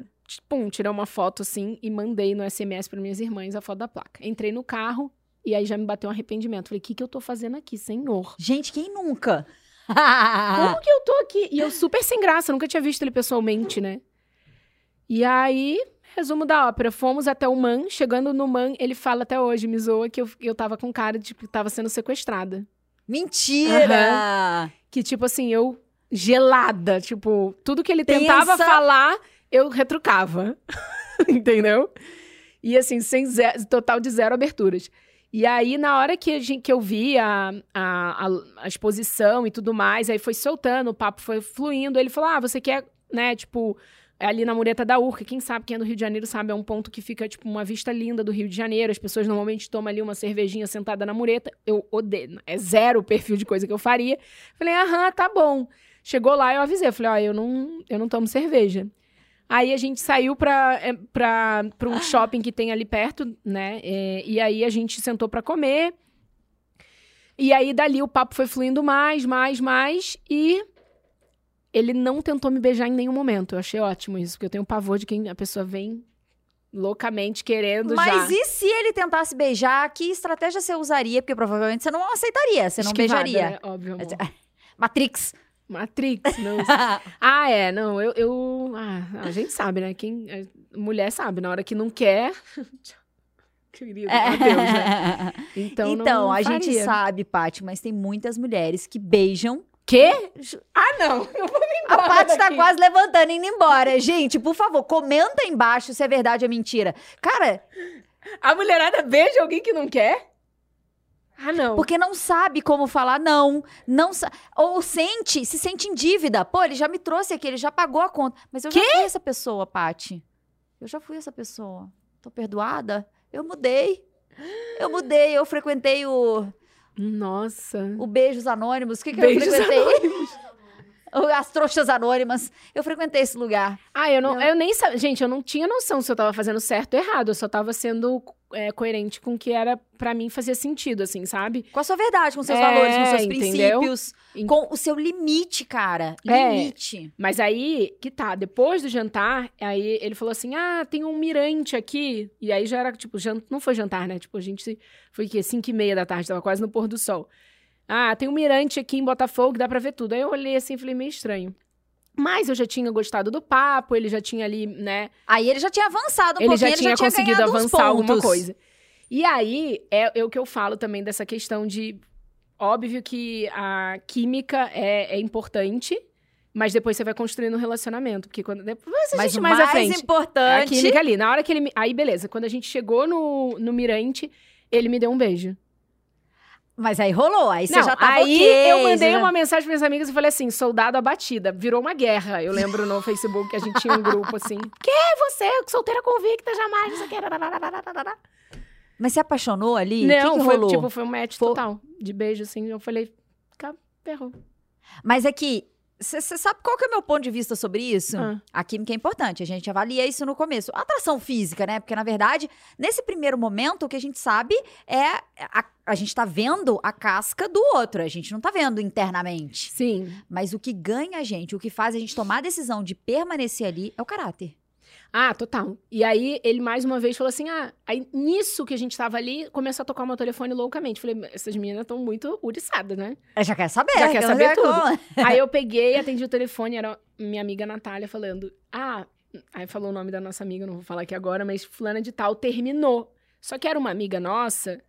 pum, tirei uma foto assim e mandei no SMS para minhas irmãs a foto da placa. Entrei no carro e aí já me bateu um arrependimento. Falei, o que que eu tô fazendo aqui, senhor? Gente, quem nunca? Como que eu tô aqui? E eu super sem graça, nunca tinha visto ele pessoalmente, né? E aí... Resumo da ópera, fomos até o Man, chegando no Man, ele fala até hoje, me zoa, que eu tava com cara de que tava sendo sequestrada. Mentira! Uhum. Que tipo assim, eu gelada, tipo, tudo que ele tentava falar, eu retrucava, entendeu? E assim, sem zero, total de zero aberturas. E aí, na hora que eu vi a exposição e tudo mais, aí foi soltando, o papo foi fluindo, ele falou, você quer, né, tipo... ali na Mureta da Urca, quem sabe, quem é do Rio de Janeiro sabe, é um ponto que fica, tipo, uma vista linda do Rio de Janeiro, as pessoas normalmente tomam ali uma cervejinha sentada na mureta, eu odeio, é zero o perfil de coisa que eu faria, falei, tá bom, chegou lá, eu avisei, falei, eu não tomo cerveja, aí a gente saiu pra um shopping que tem ali perto, né, e aí a gente sentou pra comer, e aí dali o papo foi fluindo mais, e... Ele não tentou me beijar em nenhum momento. Eu achei ótimo isso, porque eu tenho pavor de quem a pessoa vem loucamente querendo já. Mas e se ele tentasse beijar, que estratégia você usaria? Porque provavelmente você não aceitaria, você não beijaria. Né? Óbvio, amor. Matrix, não. Não, eu... a gente sabe, né? Mulher sabe, na hora que não quer... Querido, adeus, né? Então não a faria. Gente sabe, Paty, mas tem muitas mulheres que beijam... Quê? Não, eu vou me embora. A Paty tá quase levantando, indo embora. Gente, por favor, comenta aí embaixo se é verdade ou mentira. Cara, a mulherada beija alguém que não quer? Não. Porque não sabe como falar não. Ou se sente em dívida. Pô, ele já me trouxe aqui, ele já pagou a conta. Mas eu já fui essa pessoa, Paty. Eu já fui essa pessoa. Tô perdoada? Eu mudei, eu frequentei o... Nossa. O Beijos Anônimos. O que eu frequentei? As Trouxas Anônimas. Eu frequentei esse lugar. Eu nem sabia. Gente, eu não tinha noção se eu tava fazendo certo ou errado. Eu só tava sendo coerente com o que era pra mim fazer sentido, assim, sabe? Com a sua verdade, com seus valores, com seus princípios. Com o seu limite, cara. Limite. Mas aí, que tá, depois do jantar, aí ele falou assim, tem um mirante aqui. E aí já era, tipo, não foi jantar, né? Tipo, a gente foi, 5h30 da tarde, tava quase no pôr do sol. Tem um mirante aqui em Botafogo, dá pra ver tudo. Aí eu olhei assim e falei, meio estranho. Mas eu já tinha gostado do papo, ele já tinha ali, né? Aí ele já tinha avançado um pouquinho, ele já tinha conseguido avançar alguma coisa. E aí, é o que eu falo também dessa questão de... Óbvio que a química é importante, mas depois você vai construindo um relacionamento. Porque quando... Mas o mais à frente, importante... É a química ali, na hora que ele... Aí, beleza, quando a gente chegou no mirante, ele me deu um beijo. Mas aí rolou, aí você já tava aí okay, eu mandei uma mensagem para minhas amigas e falei assim, soldado abatida, virou uma guerra. Eu lembro no Facebook que a gente tinha um grupo assim, você, solteira convicta, jamais, não sei o que. Mas você apaixonou ali? Não, que rolou? Foi um match total, de beijo assim, eu falei, ferrou. Mas é que, você sabe qual que é o meu ponto de vista sobre isso? A química é importante, a gente avalia isso no começo. A atração física, né? Porque, na verdade, nesse primeiro momento, o que a gente sabe é... A gente tá vendo a casca do outro, a gente não tá vendo internamente. Sim. Mas o que ganha a gente, o que faz a gente tomar a decisão de permanecer ali é o caráter. Ah, total. E aí, ele mais uma vez falou assim, ah, aí nisso que a gente tava ali, começou a tocar o meu telefone loucamente. Falei, essas meninas estão muito uriçadas, né? Já quer saber. Já quer saber tudo. Aí eu peguei, atendi o telefone, era minha amiga Natália falando, ah, aí falou o nome da nossa amiga, não vou falar aqui agora, mas fulana de tal terminou. Só que era uma amiga nossa,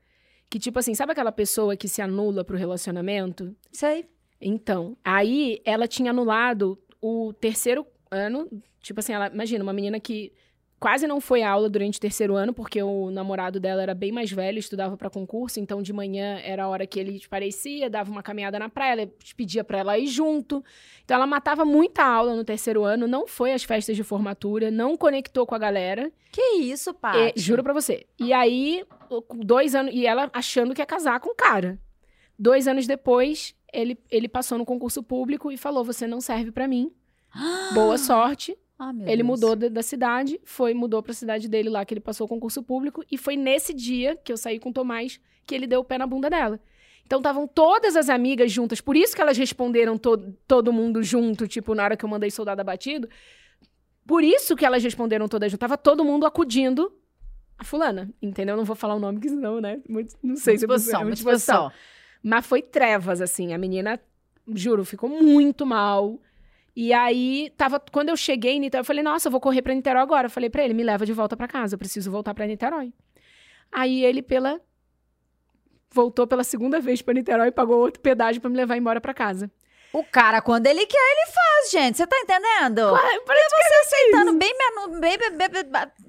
que tipo assim, sabe aquela pessoa que se anula pro relacionamento? Sei. Então, aí ela tinha anulado o terceiro ano, tipo assim, ela, imagina, uma menina que quase não foi à aula durante o terceiro ano, porque o namorado dela era bem mais velho, estudava pra concurso, então de manhã era a hora que ele parecia, dava uma caminhada na praia, ela pedia pra ela ir junto. Então ela matava muita aula no terceiro ano, não foi às festas de formatura, não conectou com a galera. Que isso, Paty? Juro pra você. E aí, 2 anos, e ela achando que ia casar com o cara. 2 anos depois, ele passou no concurso público e falou, você não serve pra mim. Boa sorte. Ah, meu Deus. Ele mudou da cidade, mudou pra cidade dele lá, que ele passou o concurso público. E foi nesse dia que eu saí com o Tomás, que ele deu o pé na bunda dela. Então, estavam todas as amigas juntas. Por isso que elas responderam todo mundo junto, tipo, na hora que eu mandei soldado abatido. Por isso que elas responderam todas juntas. Tava todo mundo acudindo a fulana, entendeu? Não vou falar o nome, que senão, né? Não sei se é motivação. Mas foi trevas, assim. A menina, juro, ficou muito mal. E aí, quando eu cheguei em Niterói, eu falei, nossa, eu vou correr pra Niterói agora. Eu falei pra ele, me leva de volta pra casa, eu preciso voltar pra Niterói. Aí ele voltou pela segunda vez pra Niterói e pagou outro pedágio pra me levar embora pra casa. O cara, quando ele quer, ele faz, gente. Você tá entendendo? Claro, e você aceitando bem...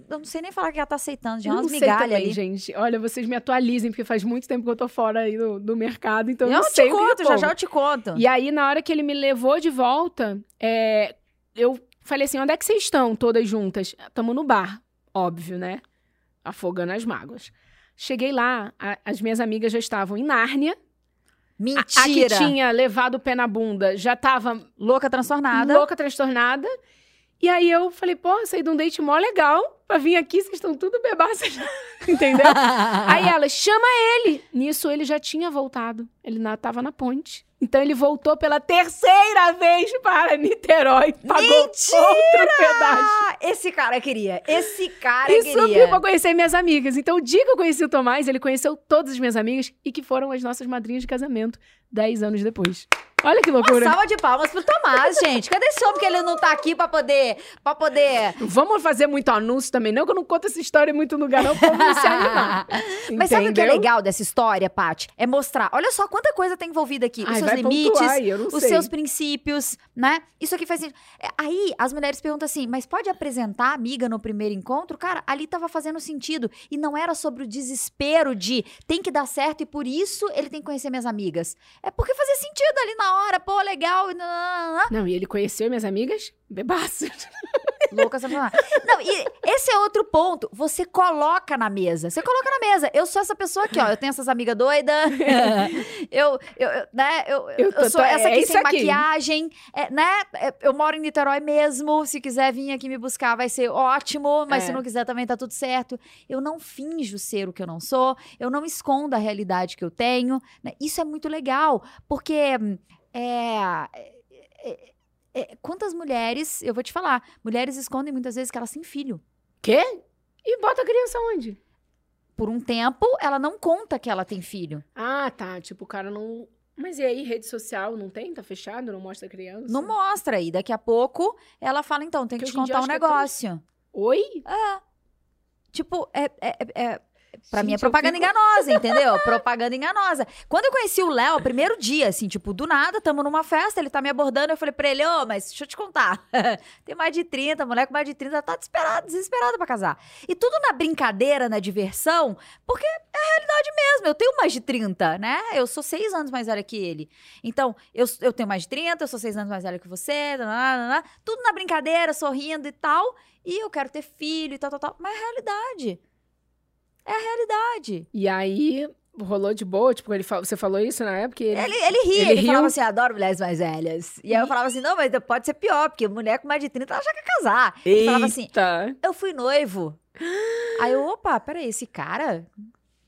Eu não sei nem falar que ela tá aceitando, já umas migalhas ali. Gente, olha, vocês me atualizem, porque faz muito tempo que eu tô fora aí do mercado, então eu não sei o que eu conto, já eu te conto. E aí, na hora que ele me levou de volta, eu falei assim, onde é que vocês estão todas juntas? Tamo no bar, óbvio, né? Afogando as mágoas. Cheguei lá, as minhas amigas já estavam em Nárnia. Mentira! A que tinha levado o pé na bunda já tava... Louca, transtornada. Louca, transtornada. E aí eu falei, pô, saí de um date mó legal pra vir aqui, vocês estão tudo bebaça já. Entendeu? Aí ela, chama ele! Nisso, ele já tinha voltado. Ele tava na ponte. Então, ele voltou pela terceira vez para Niterói. Pagou outro pedaço. Esse cara queria. Esse cara queria. E subiu pra conhecer minhas amigas. Então, o dia que eu conheci o Tomás, ele conheceu todas as minhas amigas e que foram as nossas madrinhas de casamento 10 anos depois. Olha que loucura. Uma salva de palmas pro Tomás, gente. Cadê esse homem que ele não tá aqui pra poder... Vamos fazer muito anúncio também, não? Que eu não conto essa história em muito lugar, não. Pra não se animar. Mas sabe o que é legal dessa história, Paty? É mostrar. Olha só quanta coisa tem envolvida aqui. Os seus limites, os seus princípios, né? Isso aqui faz sentido. Aí, as mulheres perguntam assim, mas pode apresentar a amiga no primeiro encontro? Cara, ali tava fazendo sentido. E não era sobre o desespero de tem que dar certo e por isso ele tem que conhecer minhas amigas. É porque fazia sentido ali na hora, pô, legal. Não, e ele conheceu minhas amigas? Bebaço. Louca essa falar. Não, e esse é outro ponto. Você coloca na mesa. Você coloca na mesa. Eu sou essa pessoa aqui, ó. Eu tenho essas amigas doidas. Eu sou essa aqui sem maquiagem. Né? Eu moro em Niterói mesmo. Se quiser vir aqui me buscar, vai ser ótimo. Mas se não quiser também, tá tudo certo. Eu não finjo ser o que eu não sou. Eu não escondo a realidade que eu tenho. Isso é muito legal. Porque... quantas mulheres, eu vou te falar, mulheres escondem muitas vezes que elas têm filho. Quê? E bota a criança onde? Por um tempo, ela não conta que ela tem filho. Ah, tá. Tipo, o cara não... Mas e aí, rede social não tem? Tá fechado? Não mostra a criança? Não mostra. E daqui a pouco, ela fala, então, tem que te contar um negócio. É tão... Oi? É. Tipo, pra mim é propaganda enganosa, entendeu? Propaganda enganosa. Quando eu conheci o Léo, primeiro dia, assim, tipo, do nada, tamo numa festa, ele tá me abordando, eu falei pra ele, ô, mas deixa eu te contar, tem mais de 30, moleque mais de 30, tá desesperada pra casar. E tudo na brincadeira, na diversão, porque é a realidade mesmo, eu tenho mais de 30, né? Eu sou 6 anos mais velha que ele. Então, eu tenho mais de 30, eu sou 6 anos mais velha que você, tudo na brincadeira, sorrindo e tal, e eu quero ter filho e tal, mas é a realidade. É a realidade. E aí, rolou de boa, tipo, você falou isso na época? Ele ria, ele falava assim, adoro mulheres mais velhas. E aí eu falava assim, não, mas pode ser pior, porque mulher com mais de 30, ela já quer casar. Eita. Ele falava assim, eu fui noivo. Aí eu, opa, peraí, esse cara...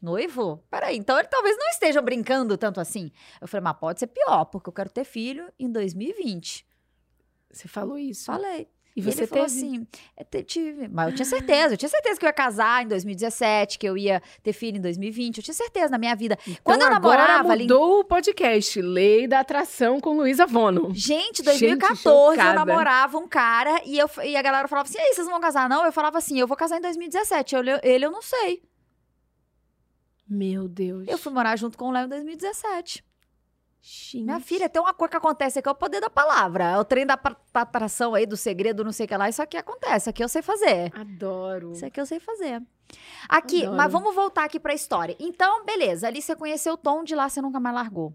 noivo? Peraí, então ele talvez não esteja brincando tanto assim. Eu falei, mas pode ser pior, porque eu quero ter filho em 2020. Você falou isso? Falei. E você ele falou assim, tive, mas eu tinha certeza que eu ia casar em 2017, que eu ia ter filho em 2020, eu tinha certeza na minha vida. Então, quando eu namorava ali... mudou o podcast, Lei da Atração com Luiza Vono. Gente, 2014 eu namorava um cara e a galera falava assim, e aí, vocês não vão casar não? Eu falava assim, eu vou casar em 2017, eu não sei. Meu Deus. Eu fui morar junto com o Léo em 2017. Gente. Minha filha, tem uma coisa que acontece aqui, é o poder da palavra. É o trem da atração aí, do segredo, não sei o que lá. Isso aqui acontece, isso aqui eu sei fazer. Adoro. Isso aqui eu sei fazer. Aqui, adoro. Mas vamos voltar aqui pra história. Então, beleza, ali você conheceu o Tom, de lá você nunca mais largou.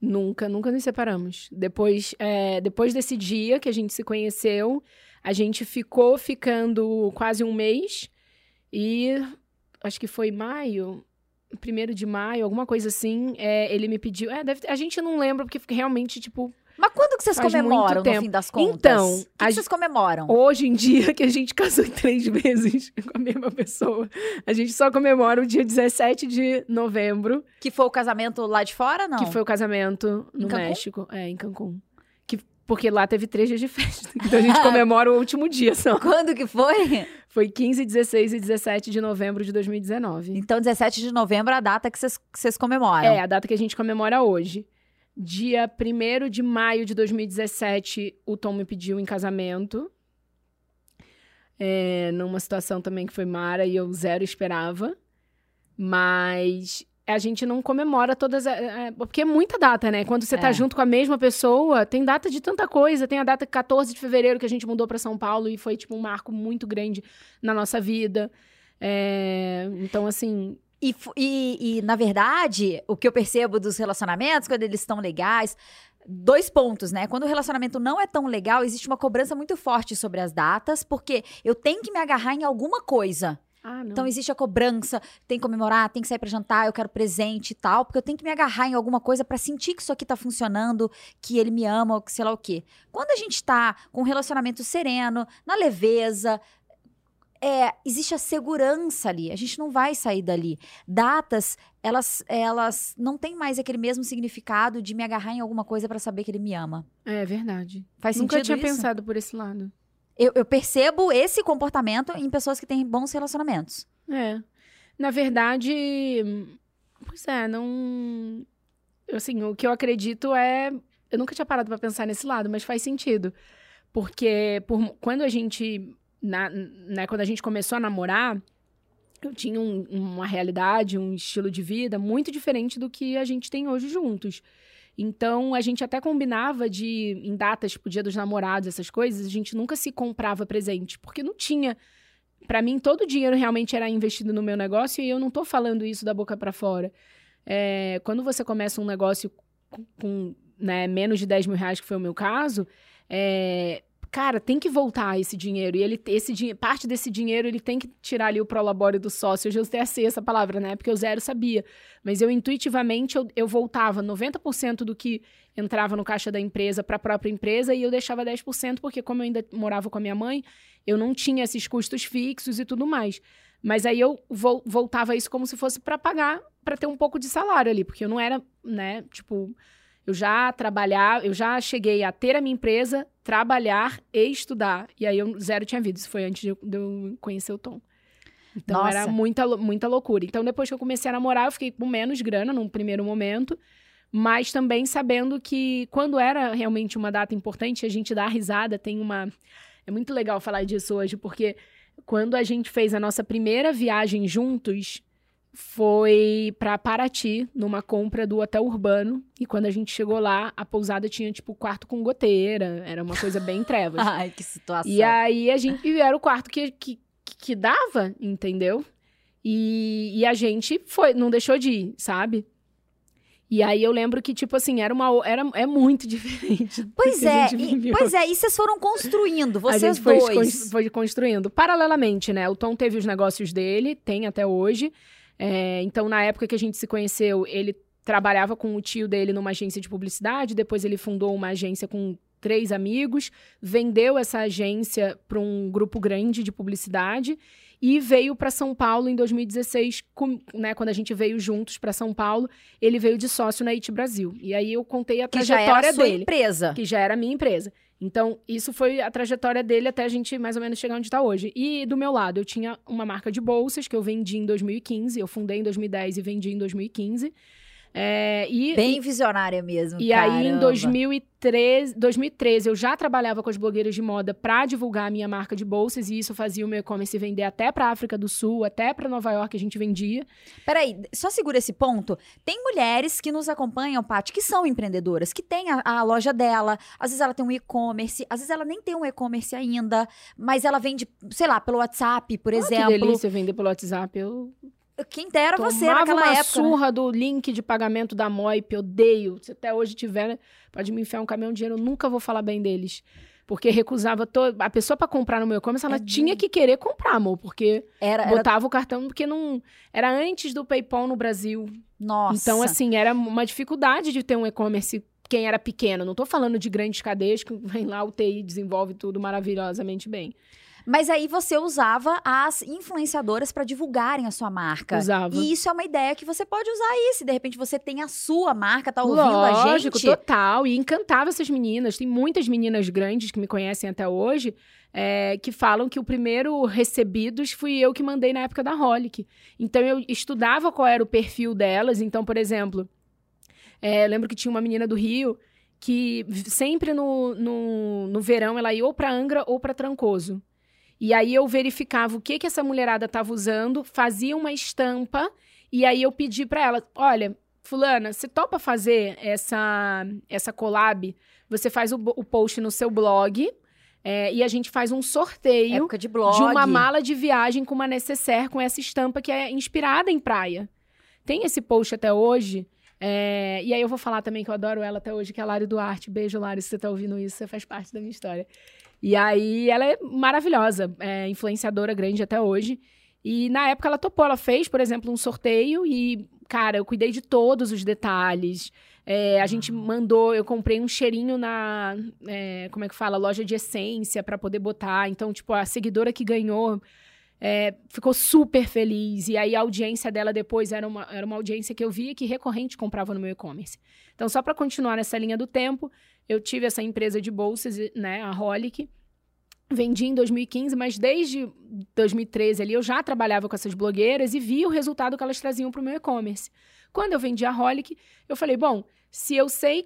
Nunca nos separamos. Depois desse dia que a gente se conheceu, a gente ficou ficando quase um mês. E acho que foi maio... 1º de maio, alguma coisa assim, ele me pediu... a gente não lembra, porque realmente, tipo... Mas quando que vocês comemoram, no fim das contas? Então... que vocês comemoram? Hoje em dia, que a gente casou 3 vezes com a mesma pessoa, a gente só comemora o dia 17 de novembro. Que foi o casamento lá de fora, não? Que foi o casamento no México. É, em Cancún. Porque lá teve 3 dias de festa. Então a gente comemora o último dia só. Quando que foi? Foi 15, 16 e 17 de novembro de 2019. Então 17 de novembro é a data que vocês comemoram. É, a data que a gente comemora hoje. Dia 1º de maio de 2017, o Tom me pediu em casamento. Numa situação também que foi mara e eu zero esperava. Mas... a gente não comemora todas... porque é muita data, né? Quando você tá junto com a mesma pessoa, tem data de tanta coisa. Tem a data 14 de fevereiro que a gente mudou pra São Paulo e foi, tipo, um marco muito grande na nossa vida. Então, assim... E, na verdade, o que eu percebo dos relacionamentos, quando eles estão legais... 2 pontos, né? Quando o relacionamento não é tão legal, existe uma cobrança muito forte sobre as datas, porque eu tenho que me agarrar em alguma coisa. Ah, então existe a cobrança, tem que comemorar, tem que sair pra jantar, eu quero presente e tal, porque eu tenho que me agarrar em alguma coisa pra sentir que isso aqui tá funcionando, que ele me ama, ou que sei lá o quê. Quando a gente tá com um relacionamento sereno, na leveza, existe a segurança ali, a gente não vai sair dali. Datas, elas não têm mais aquele mesmo significado de me agarrar em alguma coisa pra saber que ele me ama. É verdade. Faz sentido isso? Nunca tinha pensado por esse lado. Eu percebo esse comportamento em pessoas que têm bons relacionamentos. Na verdade, pois não... Assim, o que eu acredito é... Eu nunca tinha parado pra pensar nesse lado, mas faz sentido. Porque quando a gente... quando a gente começou a namorar, eu tinha uma realidade, um estilo de vida muito diferente do que a gente tem hoje juntos. Então, a gente até combinava em datas, tipo, Dia dos Namorados, essas coisas, a gente nunca se comprava presente, porque não tinha. Pra mim, todo o dinheiro realmente era investido no meu negócio e eu não tô falando isso da boca pra fora. Quando você começa um negócio com menos de 10 mil reais, que foi o meu caso, cara, tem que voltar esse dinheiro. E parte desse dinheiro, ele tem que tirar ali o prolabore do sócio. Hoje eu até sei essa palavra, né? Porque eu zero sabia. Mas eu, intuitivamente, eu voltava 90% do que entrava no caixa da empresa para a própria empresa e eu deixava 10%, porque como eu ainda morava com a minha mãe, eu não tinha esses custos fixos e tudo mais. Mas aí eu voltava isso como se fosse para pagar, para ter um pouco de salário ali. Porque eu não era, né, tipo... Eu já cheguei a ter a minha empresa, trabalhar e estudar. E aí eu zero tinha vida. Isso foi antes de eu conhecer o Tom. Então Nossa. Era muita loucura. Então depois que eu comecei a namorar, eu fiquei com menos grana num primeiro momento. Mas também sabendo que quando era realmente uma data importante, a gente dá risada, tem uma... É muito legal falar disso hoje, porque quando a gente fez a nossa primeira viagem juntos... foi pra Paraty, numa compra do hotel urbano. E quando a gente chegou lá, a pousada tinha, tipo, quarto com goteira. Era uma coisa bem trevas. Ai, que situação. E aí, era o quarto que dava, entendeu? E a gente foi, não deixou de ir, sabe? E aí, eu lembro que, tipo assim, é muito diferente. Pois é, e vocês foram construindo, vocês dois. A gente foi construindo. Paralelamente, né? O Tom teve os negócios dele, tem até hoje. Então, na época que a gente se conheceu, ele trabalhava com o tio dele numa agência de publicidade, depois ele fundou uma agência com 3 amigos, vendeu essa agência para um grupo grande de publicidade e veio para São Paulo em 2016, quando a gente veio juntos para São Paulo, ele veio de sócio na IT Brasil. E aí eu contei a trajetória dele. Que já era a sua empresa. Que já era a minha empresa. Então, isso foi a trajetória dele até a gente mais ou menos chegar onde está hoje. E do meu lado, eu tinha uma marca de bolsas que eu vendi em 2015. Eu fundei em 2010 e vendi em 2015. Bem visionária mesmo, e caramba. Aí, em 2013, eu já trabalhava com as blogueiras de moda para divulgar a minha marca de bolsas. E isso fazia o meu e-commerce vender até para África do Sul, até para Nova York a gente vendia. Peraí, só segura esse ponto. Tem mulheres que nos acompanham, Paty, que são empreendedoras, que tem a loja dela. Às vezes ela tem um e-commerce, às vezes ela nem tem um e-commerce ainda. Mas ela vende, sei lá, pelo WhatsApp, por exemplo. Que delícia vender pelo WhatsApp, Quem dera você naquela época. Tomava uma surra, né? Do link de pagamento da Moip, odeio. Se até hoje tiver, né? Pode me enfiar um caminhão de dinheiro, eu nunca vou falar bem deles. Porque recusava a pessoa para comprar no meu e-commerce, ela tinha que querer comprar, amor. Porque botava o cartão, porque não... Era antes do PayPal no Brasil. Nossa! Então, assim, era uma dificuldade de ter um e-commerce quem era pequeno. Não tô falando de grandes cadeias que vem lá, o TI desenvolve tudo maravilhosamente bem. Mas aí você usava as influenciadoras para divulgarem a sua marca. Usava. E isso é uma ideia que você pode usar aí. Se de repente você tem a sua marca, tá ouvindo a gente. Lógico, total. E encantava essas meninas. Tem muitas meninas grandes que me conhecem até hoje, que falam que o primeiro recebidos fui eu que mandei na época da Holic. Então, eu estudava qual era o perfil delas. Então, por exemplo, eu lembro que tinha uma menina do Rio que sempre no verão ela ia ou para Angra ou para Trancoso. E aí eu verificava o que essa mulherada estava usando, fazia uma estampa, e aí eu pedi para ela, olha, fulana, você topa fazer essa collab? Você faz o post no seu blog, e a gente faz um sorteio época de blog, de uma mala de viagem com uma necessaire com essa estampa que é inspirada em praia. Tem esse post até hoje... E aí eu vou falar também que eu adoro ela até hoje, que é a Lari Duarte. Beijo, Lari, se você tá ouvindo isso, você faz parte da minha história. E aí ela é maravilhosa, é influenciadora grande até hoje. E na época ela topou, ela fez, por exemplo, um sorteio e, cara, eu cuidei de todos os detalhes. A gente mandou, eu comprei um cheirinho na, loja de essência pra poder botar. Então, tipo, a seguidora que ganhou... ficou super feliz. E aí a audiência dela depois era uma audiência que eu via que recorrente comprava no meu e-commerce. Então, só para continuar nessa linha do tempo, eu tive essa empresa de bolsas, né, a Holic. Vendi em 2015, mas desde 2013 ali eu já trabalhava com essas blogueiras e via o resultado que elas traziam para o meu e-commerce. Quando eu vendi a Holic, eu falei, bom, se eu sei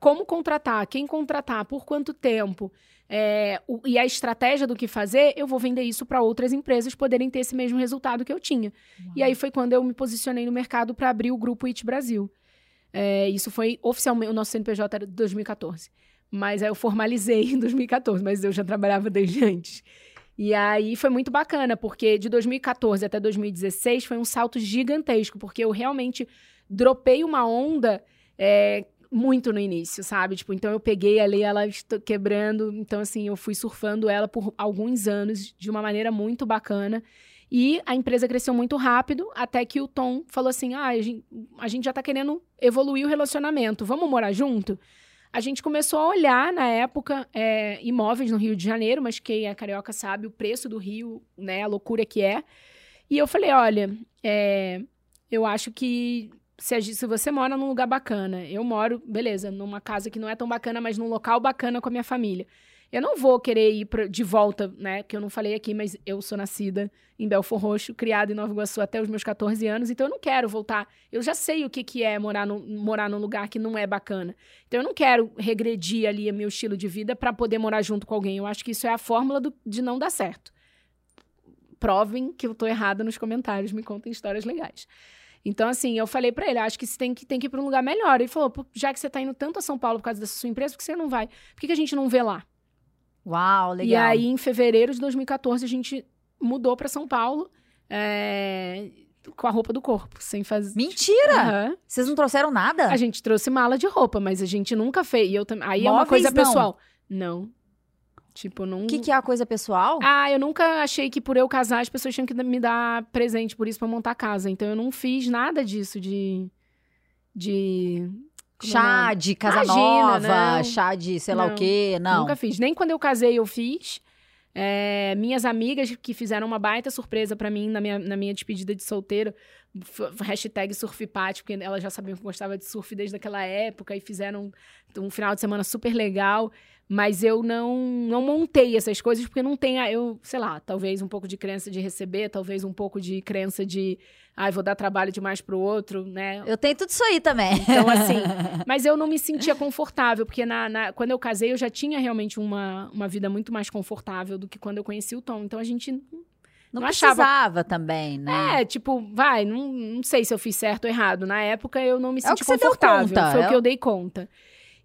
como contratar, quem contratar, por quanto tempo... e a estratégia do que fazer, eu vou vender isso para outras empresas poderem ter esse mesmo resultado que eu tinha. Uau. E aí foi quando eu me posicionei no mercado para abrir o Grupo IT Brasil. Isso foi oficialmente, o nosso CNPJ era de 2014. Mas aí eu formalizei em 2014, mas eu já trabalhava desde antes. E aí foi muito bacana, porque de 2014 até 2016 foi um salto gigantesco, porque eu realmente dropei uma onda... muito no início, sabe? Tipo, então eu peguei ali, ela quebrando. Então, assim, eu fui surfando ela por alguns anos de uma maneira muito bacana. E a empresa cresceu muito rápido, até que o Tom falou assim, a gente já tá querendo evoluir o relacionamento, vamos morar junto? A gente começou a olhar, na época, imóveis no Rio de Janeiro, mas quem é carioca sabe o preço do Rio, né? A loucura que é. E eu falei, olha, eu acho que... Se você mora num lugar bacana, eu moro, beleza, numa casa que não é tão bacana, mas num local bacana com a minha família. Eu não vou querer ir de volta, né? Que eu não falei aqui, mas eu sou nascida em Belford Roxo, criada em Nova Iguaçu até os meus 14 anos, então eu não quero voltar. Eu já sei o que é morar num lugar que não é bacana. Então eu não quero regredir ali meu estilo de vida para poder morar junto com alguém. Eu acho que isso é a fórmula de não dar certo. Provem que eu tô errada nos comentários, me contem histórias legais. Então, assim, eu falei pra ele, acho que você tem que ir pra um lugar melhor. Ele falou, já que você tá indo tanto a São Paulo por causa dessa sua empresa, por que você não vai? Por que a gente não vê lá? Uau, legal. E aí, em fevereiro de 2014, a gente mudou pra São Paulo com a roupa do corpo, sem fazer... Mentira! Uhum. Vocês não trouxeram nada? A gente trouxe mala de roupa, mas a gente nunca fez. E eu também... Aí móveis, é uma coisa pessoal. Não. Tipo, não... O que é a coisa pessoal? Eu nunca achei que por eu casar as pessoas tinham que me dar presente por isso pra montar casa. Então, eu não fiz nada disso de... Chá de casa nova, chá de sei lá o quê, não. Nunca fiz. Nem quando eu casei eu fiz. Minhas amigas que fizeram uma baita surpresa pra mim na minha despedida de solteiro hashtag surfpate, porque elas já sabiam que gostava de surf desde aquela época e fizeram um final de semana super legal. Mas eu não montei essas coisas, porque não tem... Eu, sei lá, talvez um pouco de crença de receber, talvez um pouco de crença de... Ai, vou dar trabalho demais pro outro, né? Eu tenho tudo isso aí também. Então, assim... mas eu não me sentia confortável, porque quando eu casei, eu já tinha realmente uma vida muito mais confortável do que quando eu conheci o Tom. Então, a gente... Não precisava também, né? É, tipo, não sei se eu fiz certo ou errado. Na época, eu não me senti confortável. Foi o que eu dei conta.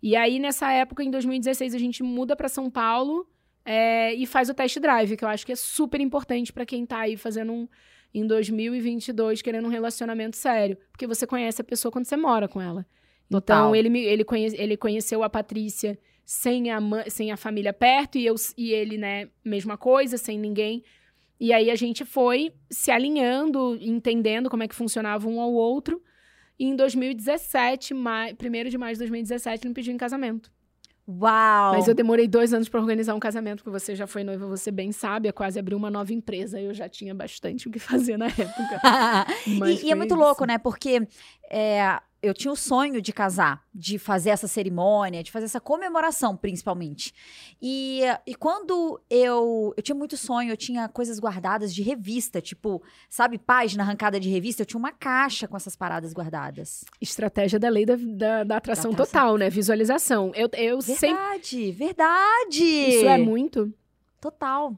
E aí, nessa época, em 2016, a gente muda para São Paulo e faz o test drive, que eu acho que é super importante para quem tá aí fazendo em 2022, querendo um relacionamento sério. Porque você conhece a pessoa quando você mora com ela. Total. Então, ele conheceu a Patrícia sem a família perto, e ele, né, mesma coisa, sem ninguém. E aí, a gente foi se alinhando, entendendo como é que funcionava um ao outro. E em 2017, 1º de maio de 2017, ele me pediu em casamento. Uau! Mas eu demorei 2 anos para organizar um casamento, porque você já foi noiva, você bem sabe, eu quase abri uma nova empresa, eu já tinha bastante o que fazer na época. E é muito louco, né? Porque eu tinha o sonho de casar, de fazer essa cerimônia, de fazer essa comemoração, principalmente. E quando eu tinha muito sonho, eu tinha coisas guardadas de revista, tipo, sabe, página arrancada de revista? Eu tinha uma caixa com essas paradas guardadas. Estratégia da lei da atração total, né? Visualização. Eu verdade, sempre... verdade! Isso é muito? Total.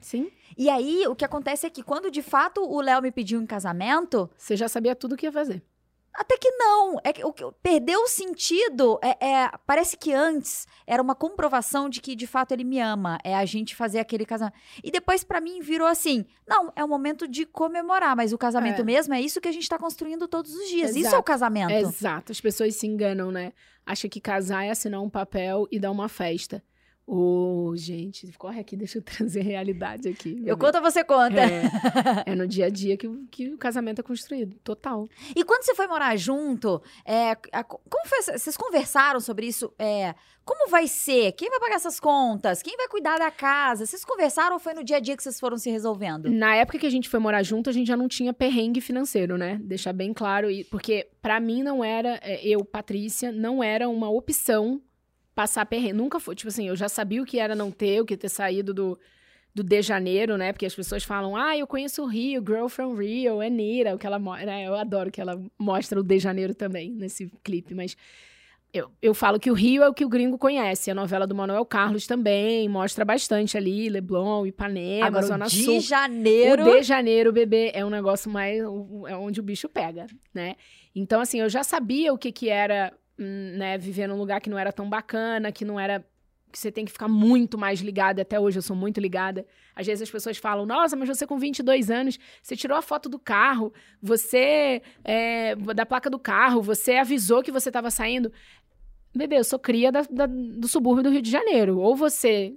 Sim. E aí, o que acontece é que quando, de fato, o Léo me pediu em casamento... Você já sabia tudo o que ia fazer. Até que não, perdeu o sentido, parece que antes era uma comprovação de que de fato ele me ama, é a gente fazer aquele casamento. E depois pra mim virou assim, não, é um momento de comemorar, mas o casamento mesmo é isso que a gente tá construindo todos os dias, exato. Isso é o casamento. Exato, as pessoas se enganam, né, acham que casar é assinar um papel e dar uma festa. Ô, gente, corre aqui, deixa eu trazer realidade aqui. Eu conto ou você conta? É no dia a dia que o casamento é construído, total. E quando você foi morar junto, como foi, vocês conversaram sobre isso? Como vai ser? Quem vai pagar essas contas? Quem vai cuidar da casa? Vocês conversaram ou foi no dia a dia que vocês foram se resolvendo? Na época que a gente foi morar junto, a gente já não tinha perrengue financeiro, né? Deixar bem claro, porque pra mim não era, eu, Patrícia, não era uma opção passar perrengue, nunca foi, tipo assim, eu já sabia o que era não ter, o que ter saído do de Janeiro, né, porque as pessoas falam, eu conheço o Rio, Girl from Rio, é Nira, o que ela mostra, né? Eu adoro que ela mostra o de Janeiro também, nesse clipe, mas eu falo que o Rio é o que o gringo conhece, a novela do Manuel Carlos também, mostra bastante ali, Leblon, Ipanema, agora, Zona Sul. O de Janeiro, bebê, é um negócio mais, é onde o bicho pega, né, então assim, eu já sabia o que era... Né, viver num lugar que não era tão bacana, que não era... que você tem que ficar muito mais ligada. Até hoje eu sou muito ligada. Às vezes as pessoas falam, nossa, mas você com 22 anos, você tirou a foto do carro, você... da placa do carro, você avisou que você estava saindo. Bebê, eu sou cria do subúrbio do Rio de Janeiro. Ou você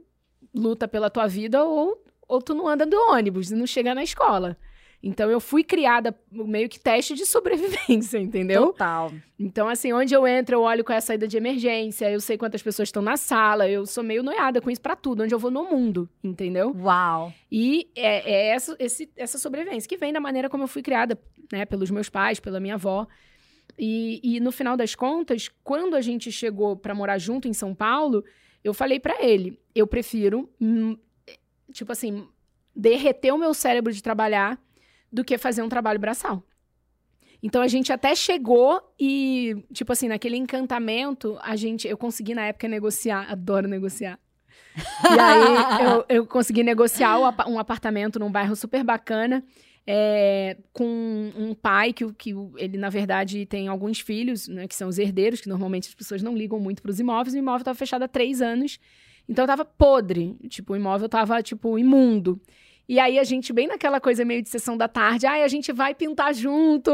luta pela tua vida, ou tu não anda do ônibus, não chega na escola. Então, eu fui criada meio que teste de sobrevivência, entendeu? Total. Então, assim, onde eu entro, eu olho qual é a saída de emergência, eu sei quantas pessoas estão na sala, eu sou meio noiada com isso pra tudo, onde eu vou no mundo, entendeu? Uau! E essa sobrevivência, que vem da maneira como eu fui criada, né? Pelos meus pais, pela minha avó. E no final das contas, quando a gente chegou pra morar junto em São Paulo, eu falei pra ele, eu prefiro, tipo assim, derreter o meu cérebro de trabalhar do que fazer um trabalho braçal. Então, a gente até chegou e, tipo assim, naquele encantamento, eu consegui, na época, negociar. Adoro negociar. E aí, eu consegui negociar um apartamento num bairro super bacana, com um pai que ele, na verdade, tem alguns filhos, né, que são os herdeiros, que normalmente as pessoas não ligam muito para os imóveis. O imóvel estava fechado há 3 anos. Então, estava podre. Tipo, o imóvel estava, tipo, imundo. E aí, a gente, bem naquela coisa meio de sessão da tarde, a gente vai pintar junto,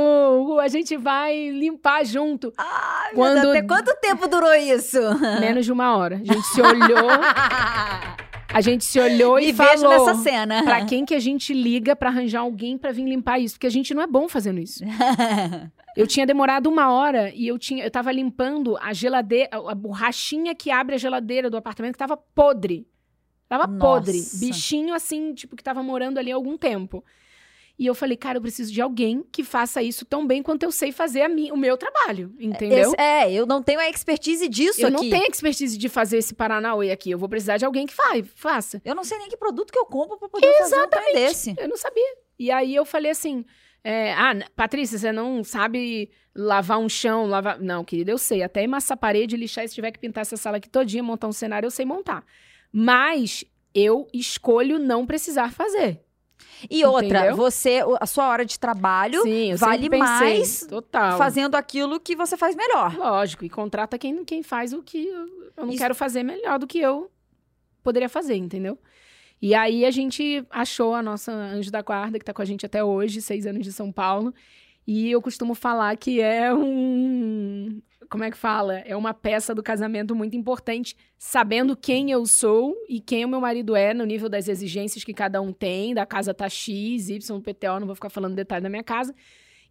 a gente vai limpar junto. Ai, meu Deus, quanto tempo durou isso? Menos de 1 hora. A gente se olhou, e falou... vejo nessa cena. Pra quem que a gente liga pra arranjar alguém pra vir limpar isso? Porque a gente não é bom fazendo isso. Eu tinha demorado 1 hora e eu tava limpando a geladeira, a borrachinha que abre a geladeira do apartamento, que tava podre. Tava podre, bichinho assim, tipo, que tava morando ali há algum tempo. E eu falei, cara, eu preciso de alguém que faça isso tão bem quanto eu sei fazer o meu trabalho, entendeu? Eu não tenho a expertise disso aqui. Eu não tenho a expertise de fazer esse Paranauê aqui. Eu vou precisar de alguém que faça. Eu não sei nem que produto que eu compro pra poder fazer um trem desse. Eu não sabia. E aí eu falei assim... Patrícia, você não sabe lavar um chão, lavar... Não, querida, eu sei. Até emassar a parede, lixar, se tiver que pintar essa sala aqui todinha, montar um cenário, eu sei montar. Mas eu escolho não precisar fazer. E outra, entendeu? A sua hora de trabalho Sim, vale mais total. Fazendo aquilo que você faz melhor. Lógico, e contrata quem faz o que eu não quero fazer melhor do que eu poderia fazer, entendeu? E aí a gente achou a nossa anjo da guarda, que tá com a gente até hoje, 6 anos de São Paulo. E eu costumo falar que é um... Como é que fala? É uma peça do casamento muito importante, sabendo quem eu sou e quem o meu marido é, no nível das exigências que cada um tem, da casa tá X, Y, PTO, não vou ficar falando detalhe da minha casa.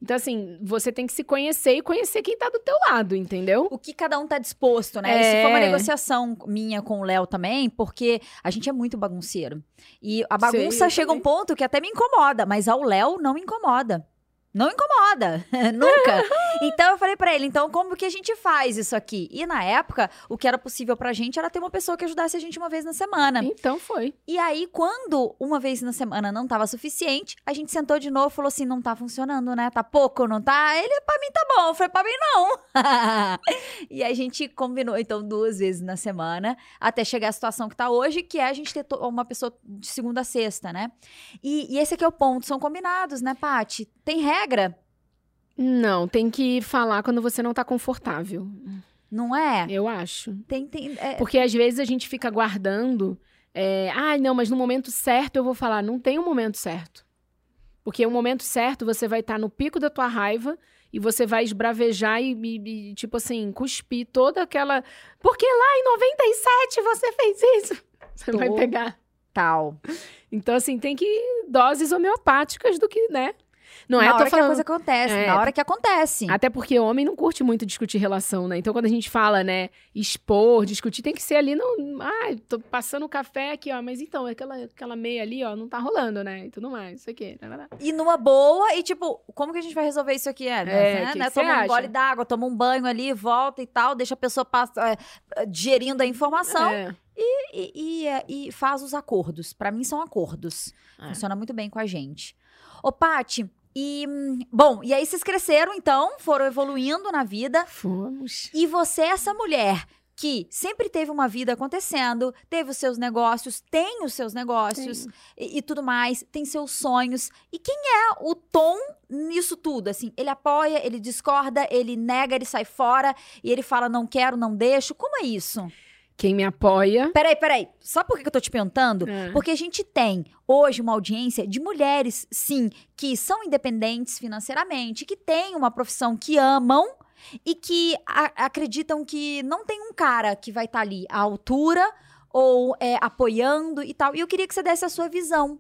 Então, assim, você tem que se conhecer e conhecer quem tá do teu lado, entendeu? O que cada um tá disposto, né? Isso foi uma negociação minha com o Léo também, porque a gente é muito bagunceiro. E a bagunça chega um ponto que até me incomoda, mas ao Léo não me incomoda. Não incomoda, nunca. Então eu falei pra ele, então como que a gente faz isso aqui? E na época, o que era possível pra gente era ter uma pessoa que ajudasse a gente uma vez na semana. Então foi. E aí, quando uma vez na semana não tava suficiente, a gente sentou de novo e falou assim, não tá funcionando, né? Tá pouco, não tá? Ele, pra mim tá bom. Eu falei, pra mim não. E a gente combinou, então, 2 vezes na semana, até chegar à situação que tá hoje, que é a gente ter uma pessoa de segunda a sexta, né? E esse aqui é o ponto, são combinados, né, Paty? Tem regra? Não, tem que falar quando você não tá confortável. Não é? Eu acho. Porque às vezes a gente fica guardando. Não, mas no momento certo eu vou falar. Não tem um momento certo. Porque o momento certo você vai estar no pico da tua raiva e você vai esbravejar e tipo assim, cuspir toda aquela... Porque lá em 97 você fez isso. Você vai pegar. Tal. Então assim, tem que doses homeopáticas do que, né? Não é, na hora que a coisa acontece, na hora que acontece. Até porque homem não curte muito discutir relação, né? Então, quando a gente fala, né, expor, discutir, tem que ser ali, não... tô passando o café aqui, ó, mas então, aquela meia ali, ó, não tá rolando, né? E tudo mais, isso aqui. E numa boa, e tipo, como que a gente vai resolver isso aqui? Toma um gole d'água, toma um banho ali, volta e tal, deixa a pessoa digerindo a informação. E faz os acordos. Pra mim, são acordos. É. Funciona muito bem com a gente. Ô, Paty... E aí vocês cresceram, então, foram evoluindo na vida. Fomos. E você é essa mulher que sempre teve uma vida acontecendo, teve os seus negócios, tem os seus negócios e tudo mais, tem seus sonhos. E quem é o Tom nisso tudo? Assim, ele apoia, ele discorda, ele nega, ele sai fora e ele fala, não quero, não deixo. Como é isso? Quem me apoia... Peraí. Sabe por que eu tô te perguntando? Porque a gente tem, hoje, uma audiência de mulheres, sim, que são independentes financeiramente, que têm uma profissão que amam e que acreditam que não tem um cara que vai estar ali à altura ou apoiando e tal. E eu queria que você desse a sua visão.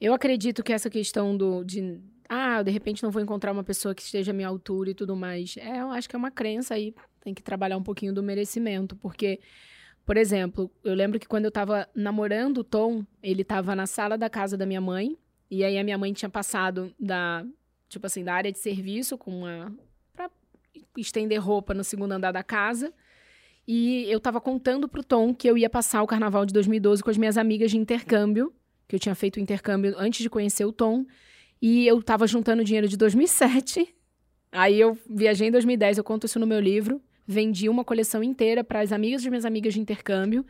Eu acredito que essa questão de repente não vou encontrar uma pessoa que esteja à minha altura e tudo mais. Eu acho que é uma crença aí. Tem que trabalhar um pouquinho do merecimento, porque... Por exemplo, eu lembro que quando eu tava namorando o Tom, ele tava na sala da casa da minha mãe, e aí a minha mãe tinha passado da área de serviço pra estender roupa no segundo andar da casa, e eu tava contando pro Tom que eu ia passar o carnaval de 2012 com as minhas amigas de intercâmbio, que eu tinha feito o intercâmbio antes de conhecer o Tom, e eu tava juntando dinheiro de 2007, aí eu viajei em 2010, eu conto isso no meu livro. Vendi uma coleção inteira para as amigas das minhas amigas de intercâmbio.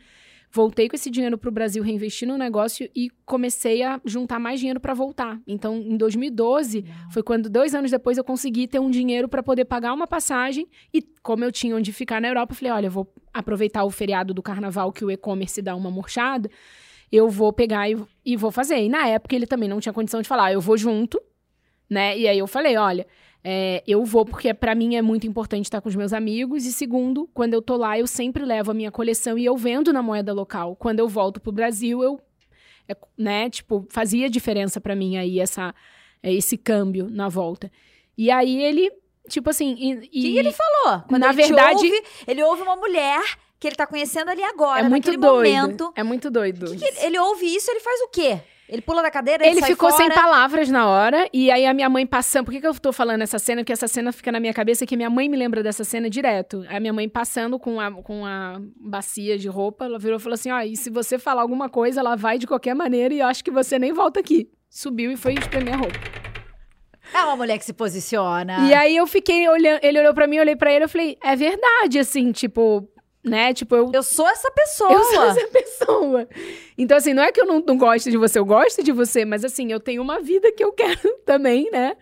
Voltei com esse dinheiro para o Brasil, reinvesti no negócio e comecei a juntar mais dinheiro para voltar. Então, em 2012, foi quando 2 anos depois eu consegui ter um dinheiro para poder pagar uma passagem. E como eu tinha onde ficar na Europa, eu falei, olha, eu vou aproveitar o feriado do carnaval que o e-commerce dá uma murchada. Eu vou pegar e vou fazer. E na época ele também não tinha condição de falar, eu vou junto, né? E aí eu falei, olha... eu vou porque pra mim é muito importante estar com os meus amigos. E segundo, quando eu tô lá, eu sempre levo a minha coleção e eu vendo na moeda local. Quando eu volto pro Brasil, fazia diferença pra mim aí esse câmbio na volta. E aí ele, que ele falou? Quando na verdade... ele ouve uma mulher... que ele tá conhecendo ali agora, naquele momento. É muito doido. Ele ouve isso, ele faz o quê? Ele pula da cadeira, ele sai ficou fora. Sem palavras na hora. E aí a minha mãe passando... Por que eu tô falando essa cena? Porque essa cena fica na minha cabeça, que minha mãe me lembra dessa cena direto. A minha mãe passando com a bacia de roupa, ela virou e falou assim, ó, e se você falar alguma coisa, ela vai de qualquer maneira e eu acho que você nem volta aqui. Subiu e foi espremer a roupa. É uma mulher que se posiciona. E aí eu fiquei olhando... Ele olhou pra mim, eu olhei pra ele, eu falei, é verdade, assim, tipo... Né? Tipo, eu sou essa pessoa. Eu sou essa pessoa. Então, assim, não é que eu não gosto de você, eu gosto de você, mas, assim, eu tenho uma vida que eu quero também, né?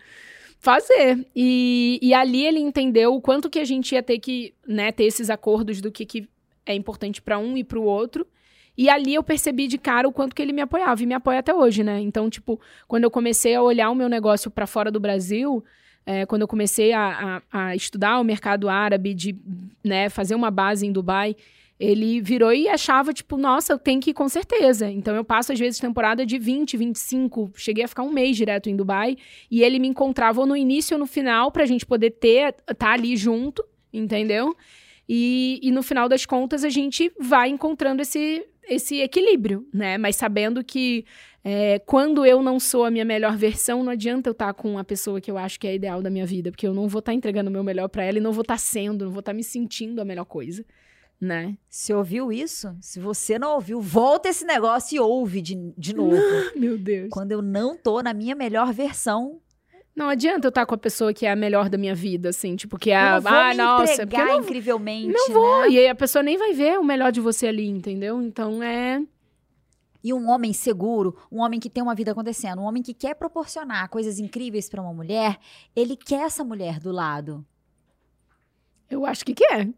Fazer. E ali ele entendeu o quanto que a gente ia ter que, né, ter esses acordos do que é importante pra um e pro outro. E ali eu percebi de cara o quanto que ele me apoiava, e me apoia até hoje, né? Então, tipo, quando eu comecei a olhar o meu negócio pra fora do Brasil... quando eu comecei a estudar o mercado árabe, de, né, fazer uma base em Dubai, ele virou e achava, tipo, nossa, eu tenho que ir com certeza. Então, eu passo, às vezes, temporada de 20, 25, cheguei a ficar um mês direto em Dubai, e ele me encontrava ou no início ou no final, pra gente poder tá ali junto, entendeu? E no final das contas, a gente vai encontrando esse equilíbrio, né? Mas sabendo que quando eu não sou a minha melhor versão, não adianta eu estar com a pessoa que eu acho que é a ideal da minha vida, porque eu não vou estar entregando o meu melhor para ela e não vou estar sendo, não vou estar me sentindo a melhor coisa, né? Você ouviu isso? Se você não ouviu, volta esse negócio e ouve de novo. Meu Deus. Quando eu não tô na minha melhor versão, não adianta eu estar com a pessoa que é a melhor da minha vida, assim, tipo, que é a... nossa, porque eu não, incrivelmente, não vou, né? E aí a pessoa nem vai ver o melhor de você ali, entendeu? Então é... E um homem seguro, um homem que tem uma vida acontecendo, um homem que quer proporcionar coisas incríveis pra uma mulher, ele quer essa mulher do lado. Eu acho que quer.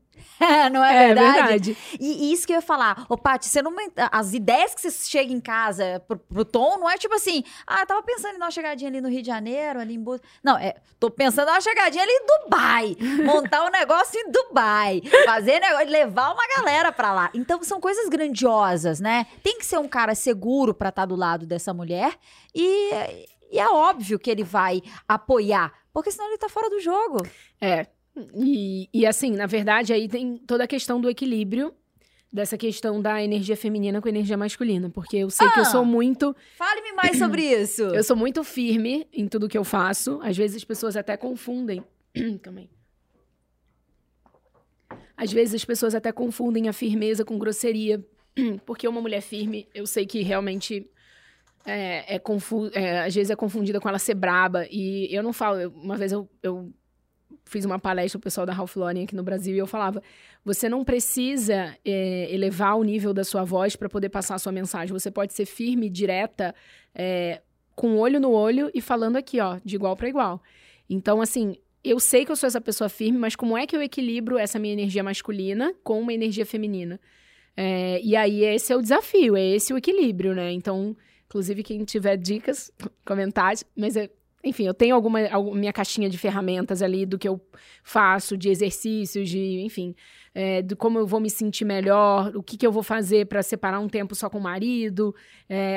Não é verdade? É verdade. E isso que eu ia falar. Ô, Paty, você não... as ideias que você chega em casa pro Tom não é tipo assim... Ah, eu tava pensando em dar uma chegadinha ali no Rio de Janeiro, ali em... Não, tô pensando em dar uma chegadinha ali em Dubai. Montar um negócio em Dubai. Fazer negócio... Levar uma galera pra lá. Então, são coisas grandiosas, né? Tem que ser um cara seguro pra estar do lado dessa mulher. E é óbvio que ele vai apoiar. Porque senão ele tá fora do jogo. É. E assim, na verdade, aí tem toda a questão do equilíbrio, dessa questão da energia feminina com a energia masculina, porque eu sei que eu sou muito... Fale-me mais sobre isso! Eu sou muito firme em tudo que eu faço, às vezes as pessoas até confundem... Também. Às vezes as pessoas até confundem a firmeza com grosseria, porque uma mulher firme, eu sei que realmente... às vezes é confundida com ela ser braba, e eu não falo... Uma vez eu fiz uma palestra pro pessoal da Ralph Lauren aqui no Brasil e eu falava, você não precisa elevar o nível da sua voz para poder passar a sua mensagem. Você pode ser firme, direta, com olho no olho e falando aqui, ó, de igual para igual. Então, assim, eu sei que eu sou essa pessoa firme, mas como é que eu equilibro essa minha energia masculina com uma energia feminina? E aí, esse é o desafio, é esse o equilíbrio, né? Então, inclusive, quem tiver dicas, comentários, mas enfim, eu tenho minha caixinha de ferramentas ali do que eu faço, de exercícios, de, enfim, de como eu vou me sentir melhor, o que eu vou fazer para separar um tempo só com o marido.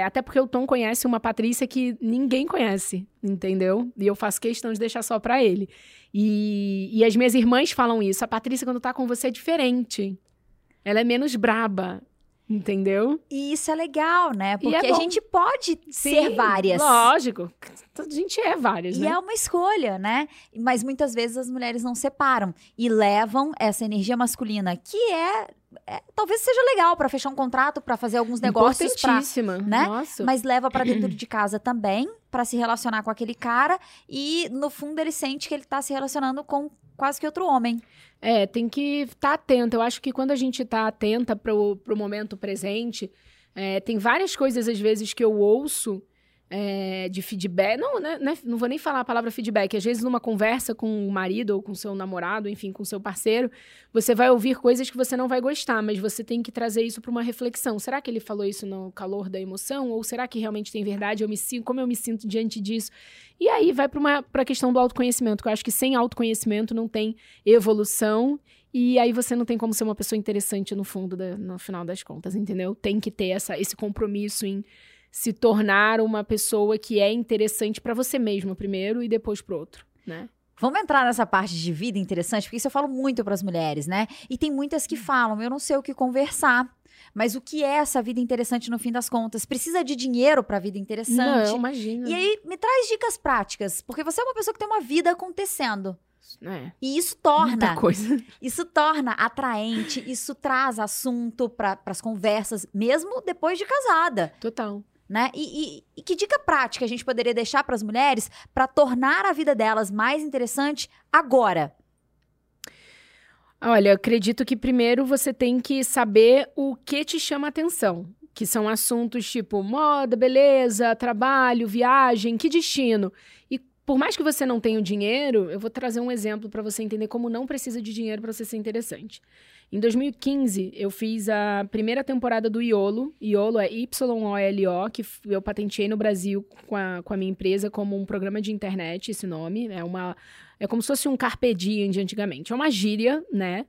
Até porque o Tom conhece uma Patrícia que ninguém conhece, entendeu? E eu faço questão de deixar só para ele. E as minhas irmãs falam isso. A Patrícia, quando tá com você, é diferente. Ela é menos braba. Entendeu? E isso é legal, né? Porque a gente pode ser várias. Lógico. A gente é várias, né? E é uma escolha, né? Mas muitas vezes as mulheres não separam. E levam essa energia masculina, que talvez seja legal pra fechar um contrato, pra fazer alguns negócios. Importantíssima. Né? Nossa. Mas leva pra dentro de casa também, pra se relacionar com aquele cara. E, no fundo, ele sente que ele tá se relacionando com quase que outro homem. Tem que estar atenta. Eu acho que quando a gente está atenta pro momento presente, tem várias coisas, às vezes, que eu ouço de feedback. Não, né, não vou nem falar a palavra feedback. Às vezes, numa conversa com o marido ou com seu namorado, enfim, com seu parceiro, você vai ouvir coisas que você não vai gostar, mas você tem que trazer isso para uma reflexão. Será que ele falou isso no calor da emoção? Ou será que realmente tem verdade? Como eu me sinto diante disso? E aí vai para a questão do autoconhecimento, que eu acho que sem autoconhecimento não tem evolução, e aí você não tem como ser uma pessoa interessante no fundo, no final das contas, entendeu? Tem que ter esse compromisso em se tornar uma pessoa que é interessante para você mesma primeiro e depois para o outro, né? Vamos entrar nessa parte de vida interessante, porque isso eu falo muito para as mulheres, né? E tem muitas que falam, eu não sei o que conversar. Mas o que é essa vida interessante no fim das contas? Precisa de dinheiro pra vida interessante? Não, imagina. E aí, me traz dicas práticas. Porque você é uma pessoa que tem uma vida acontecendo. É. E isso torna... muita coisa. Isso torna atraente, isso traz assunto pras conversas, mesmo depois de casada. Total. Né? E que dica prática a gente poderia deixar pras mulheres pra tornar a vida delas mais interessante agora? Olha, eu acredito que primeiro você tem que saber o que te chama atenção, que são assuntos tipo moda, beleza, trabalho, viagem, que destino. E por mais que você não tenha o dinheiro, eu vou trazer um exemplo para você entender como não precisa de dinheiro para você ser interessante. Em 2015, eu fiz a primeira temporada do IOLO. IOLO é Y-O-L-O, que eu patenteei no Brasil com a minha empresa como um programa de internet, esse nome. É como se fosse um carpe diem de antigamente. É uma gíria, né?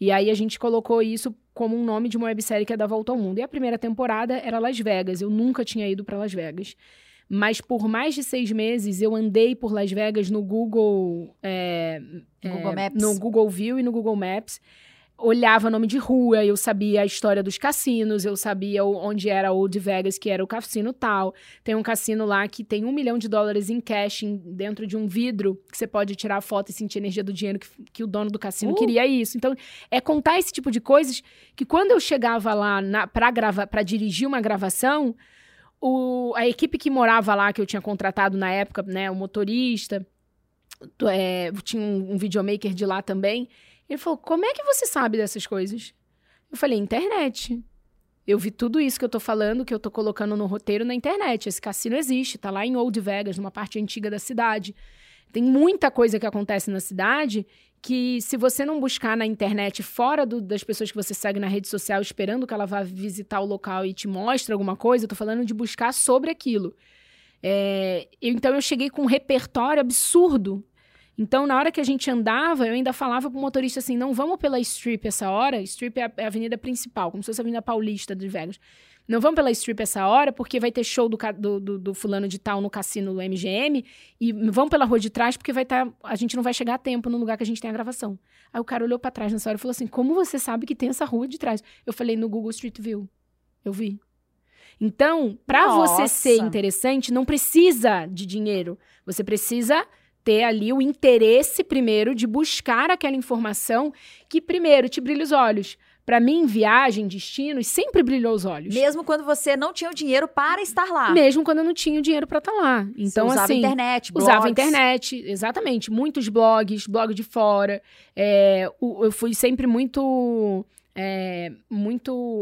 E aí a gente colocou isso como um nome de uma websérie que é da volta ao mundo. E a primeira temporada era Las Vegas. Eu nunca tinha ido para Las Vegas. Mas por mais de 6 meses, eu andei por Las Vegas no Google... Google Maps. No Google View e no Google Maps. Olhava nome de rua, eu sabia a história dos cassinos, eu sabia onde era Old Vegas, que era o cassino tal. Tem um cassino lá que tem $1 milhão em cash dentro de um vidro, que você pode tirar a foto e sentir a energia do dinheiro, que o dono do cassino queria isso. Então, é contar esse tipo de coisas que quando eu chegava lá pra dirigir uma gravação, a equipe que morava lá, que eu tinha contratado na época, né, o motorista, tinha um videomaker de lá também. Ele falou, como é que você sabe dessas coisas? Eu falei, internet. Eu vi tudo isso que eu tô falando, que eu tô colocando no roteiro na internet. Esse cassino existe, tá lá em Old Vegas, numa parte antiga da cidade. Tem muita coisa que acontece na cidade que se você não buscar na internet, fora das pessoas que você segue na rede social, esperando que ela vá visitar o local e te mostre alguma coisa, eu tô falando de buscar sobre aquilo. Então, eu cheguei com um repertório absurdo. Então, na hora que a gente andava, eu ainda falava pro motorista assim, não vamos pela Strip essa hora. Strip é a avenida principal, como se fosse a avenida paulista de Vegas. Não vamos pela Strip essa hora, porque vai ter show do fulano de tal no cassino do MGM. E vamos pela rua de trás, porque a gente não vai chegar a tempo no lugar que a gente tem a gravação. Aí o cara olhou pra trás nessa hora e falou assim, como você sabe que tem essa rua de trás? Eu falei, no Google Street View. Eu vi. Então, pra você ser interessante, não precisa de dinheiro. Você precisa... ter ali o interesse, primeiro, de buscar aquela informação que, primeiro, te brilha os olhos. Pra mim, viagem, destinos, sempre brilhou os olhos. Mesmo quando você não tinha o dinheiro para estar lá. Mesmo quando eu não tinha o dinheiro para estar lá. Então, você usava internet, blogs. Usava internet, exatamente. Muitos blogs, blog de fora. Eu fui sempre muito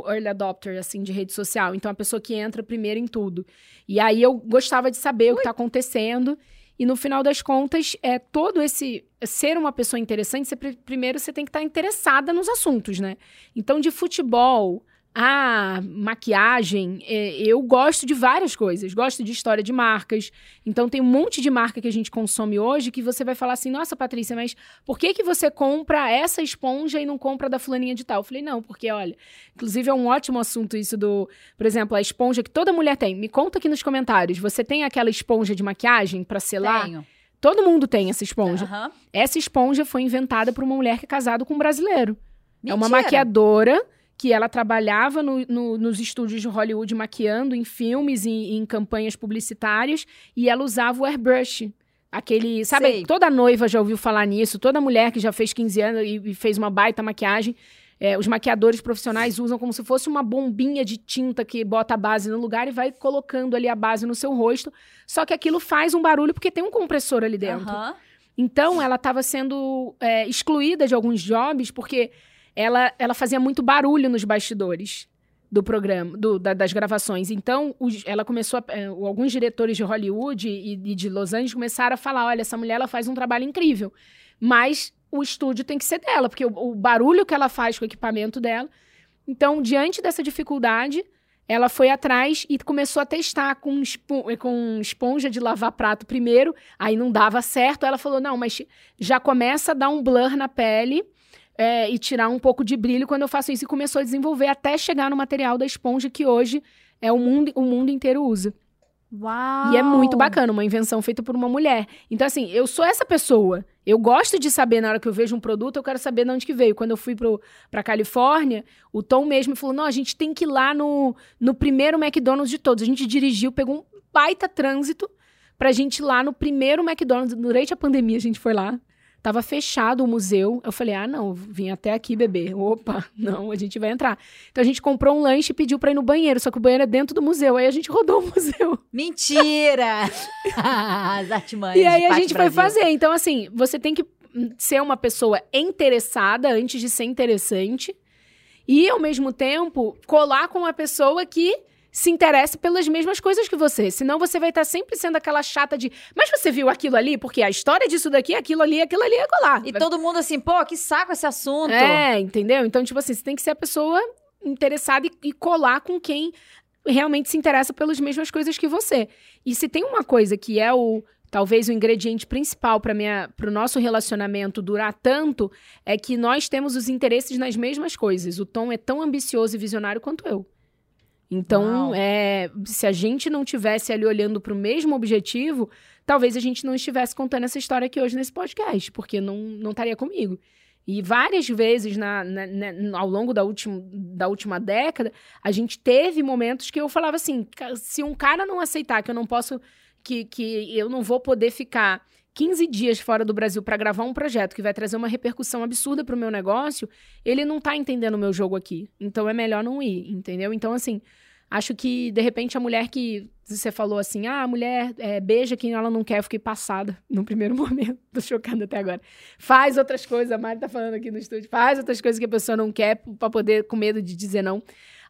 early adopter, assim, de rede social. Então, a pessoa que entra primeiro em tudo. E aí, eu gostava de saber o que tá acontecendo. E no final das contas, todo esse... ser uma pessoa interessante, primeiro você tem que estar interessada nos assuntos, né? Então, de futebol a maquiagem, eu gosto de várias coisas. Gosto de história de marcas. Então, tem um monte de marca que a gente consome hoje que você vai falar assim, nossa, Patrícia, mas por que você compra essa esponja e não compra da fulaninha de tal? Eu falei, não, porque, olha... Inclusive, é um ótimo assunto isso por exemplo, a esponja que toda mulher tem. Me conta aqui nos comentários. Você tem aquela esponja de maquiagem pra selar? Tenho. Todo mundo tem essa esponja. Uhum. Essa esponja foi inventada por uma mulher que é casada com um brasileiro. Mentira. É uma maquiadora... que ela trabalhava nos estúdios de Hollywood maquiando em filmes, em campanhas publicitárias, e ela usava o airbrush. Aquele, sabe, sei. Toda noiva já ouviu falar nisso, toda mulher que já fez 15 anos e fez uma baita maquiagem, os maquiadores profissionais usam como se fosse uma bombinha de tinta que bota a base no lugar e vai colocando ali a base no seu rosto, só que aquilo faz um barulho porque tem um compressor ali dentro. Uhum. Então, ela estava sendo excluída de alguns jobs porque... Ela fazia muito barulho nos bastidores do programa, das gravações. Então, ela começou alguns diretores de Hollywood e de Los Angeles começaram a falar, olha, essa mulher ela faz um trabalho incrível, mas o estúdio tem que ser dela, porque o barulho que ela faz com o equipamento dela... Então, diante dessa dificuldade, ela foi atrás e começou a testar com esponja de lavar prato primeiro, aí não dava certo, ela falou, não, mas já começa a dar um blur na pele... e tirar um pouco de brilho quando eu faço isso. E começou a desenvolver até chegar no material da esponja que hoje o mundo inteiro usa. Uau! E é muito bacana, uma invenção feita por uma mulher. Então, assim, eu sou essa pessoa. Eu gosto de saber, na hora que eu vejo um produto, eu quero saber de onde que veio. Quando eu fui pra Califórnia, o Tom mesmo falou, não, a gente tem que ir lá no primeiro McDonald's de todos. A gente dirigiu, pegou um baita trânsito pra gente ir lá no primeiro McDonald's. Durante a pandemia, a gente foi lá. Tava fechado o museu. Eu falei, ah, não, vim até aqui beber. Opa, não, a gente vai entrar. Então, a gente comprou um lanche e pediu pra ir no banheiro. Só que o banheiro é dentro do museu. Aí, a gente rodou o museu. Mentira! As artimanhas. E aí, a gente foi fazer. Então, assim, você tem que ser uma pessoa interessada antes de ser interessante. E, ao mesmo tempo, colar com uma pessoa que se interessa pelas mesmas coisas que você. Senão você vai estar sempre sendo aquela chata de... Mas você viu aquilo ali? Porque a história disso daqui, aquilo ali é colar. E todo mundo assim, pô, que saco esse assunto. É, entendeu? Então, tipo assim, você tem que ser a pessoa interessada e colar com quem realmente se interessa pelas mesmas coisas que você. E se tem uma coisa que é talvez o ingrediente principal para o nosso relacionamento durar tanto, é que nós temos os interesses nas mesmas coisas. O Tom é tão ambicioso e visionário quanto eu. Então, se a gente não tivesse ali olhando para o mesmo objetivo, talvez a gente não estivesse contando essa história aqui hoje nesse podcast, porque não estaria comigo. E várias vezes ao longo da última década, a gente teve momentos que eu falava assim, se um cara não aceitar que eu não posso, que eu não vou poder ficar 15 dias fora do Brasil para gravar um projeto que vai trazer uma repercussão absurda pro meu negócio, ele não tá entendendo o meu jogo aqui. Então, é melhor não ir, entendeu? Então, assim, acho que, de repente, a mulher que você falou assim, a mulher beija quem ela não quer, eu fiquei passada no primeiro momento. Tô chocada até agora. Faz outras coisas, a Mari tá falando aqui no estúdio, faz outras coisas que a pessoa não quer pra poder, com medo de dizer não.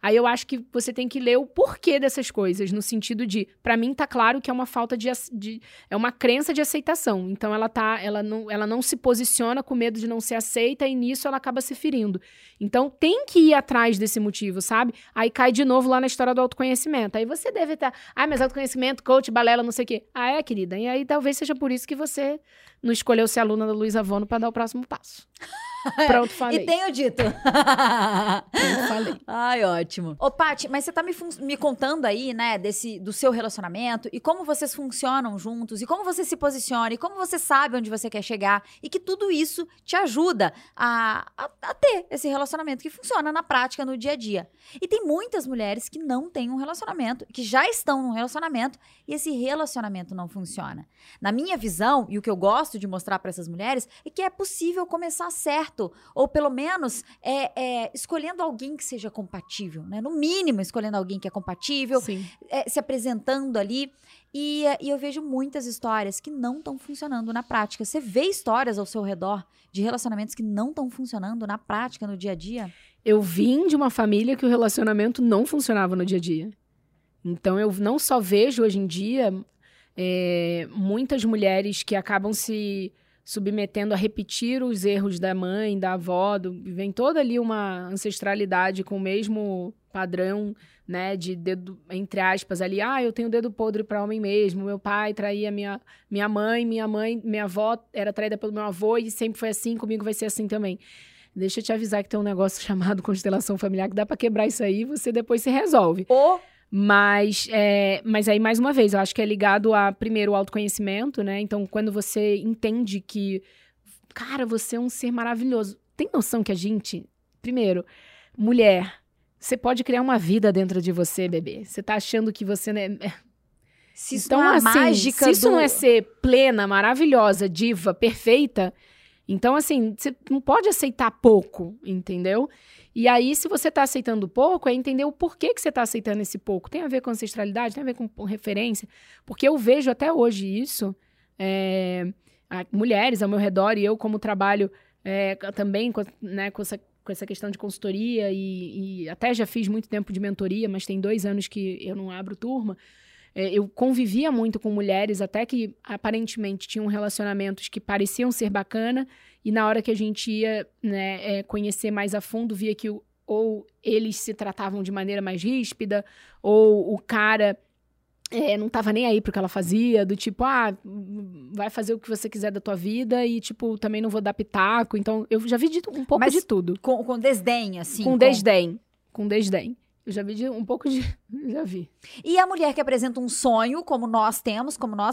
Aí eu acho que você tem que ler o porquê dessas coisas, no sentido de, pra mim tá claro que é uma falta de é uma crença de aceitação. Então ela não se posiciona com medo de não ser aceita e nisso ela acaba se ferindo. Então tem que ir atrás desse motivo, sabe? Aí cai de novo lá na história do autoconhecimento. Aí você deve estar, mas autoconhecimento, coach, balela, não sei o quê. Ah, é, querida? E aí talvez seja por isso que você não escolheu ser aluna da Luiza Vono pra dar o próximo passo. Pronto, falei. E tenho dito. Pronto, falei. Ai, ótimo. Ô, Paty, mas você tá me contando aí, né, do seu relacionamento e como vocês funcionam juntos e como você se posiciona e como você sabe onde você quer chegar e que tudo isso te ajuda a ter esse relacionamento que funciona na prática, no dia a dia. E tem muitas mulheres que não têm um relacionamento, que já estão num relacionamento e esse relacionamento não funciona. Na minha visão, e o que eu gosto de mostrar pra essas mulheres, é que é possível começar certo. Ou pelo menos escolhendo alguém que seja compatível, né? No mínimo, escolhendo alguém que é compatível, se apresentando ali. E eu vejo muitas histórias que não estão funcionando na prática. Você vê histórias ao seu redor de relacionamentos que não estão funcionando na prática, no dia a dia? Eu vim de uma família que o relacionamento não funcionava no dia a dia. Então, eu não só vejo hoje em dia muitas mulheres que acabam se submetendo a repetir os erros da mãe, da avó, vem toda ali uma ancestralidade com o mesmo padrão, né, de dedo, entre aspas, ali, eu tenho dedo podre para homem mesmo, meu pai traía minha mãe, minha avó era traída pelo meu avô e sempre foi assim, comigo vai ser assim também. Deixa eu te avisar que tem um negócio chamado constelação familiar que dá para quebrar isso aí e você depois se resolve. Mas aí, mais uma vez, eu acho que é ligado a, primeiro, o autoconhecimento, né? Então, quando você entende que, cara, você é um ser maravilhoso. Tem noção que a gente, primeiro, mulher, você pode criar uma vida dentro de você, bebê. Você tá achando que você... Né? Se isso então, não é assim, mágica se isso não é ser plena, maravilhosa, diva, perfeita... Então, assim, você não pode aceitar pouco, entendeu? E aí, se você está aceitando pouco, é entender o porquê que você está aceitando esse pouco. Tem a ver com ancestralidade, tem a ver com referência. Porque eu vejo até hoje isso, mulheres ao meu redor, e eu como trabalho também né, com essa questão de consultoria, e até já fiz muito tempo de mentoria, mas tem 2 anos que eu não abro turma. Eu convivia muito com mulheres até que aparentemente tinham relacionamentos que pareciam ser bacana e na hora que a gente ia conhecer mais a fundo, via que ou eles se tratavam de maneira mais ríspida ou o cara não tava nem aí pro que ela fazia, do tipo, vai fazer o que você quiser da tua vida e, tipo, também não vou dar pitaco. Então, eu já vi um pouco de tudo. Com desdém, assim? Com desdém. Eu já vi já vi. E a mulher que apresenta um sonho, como nós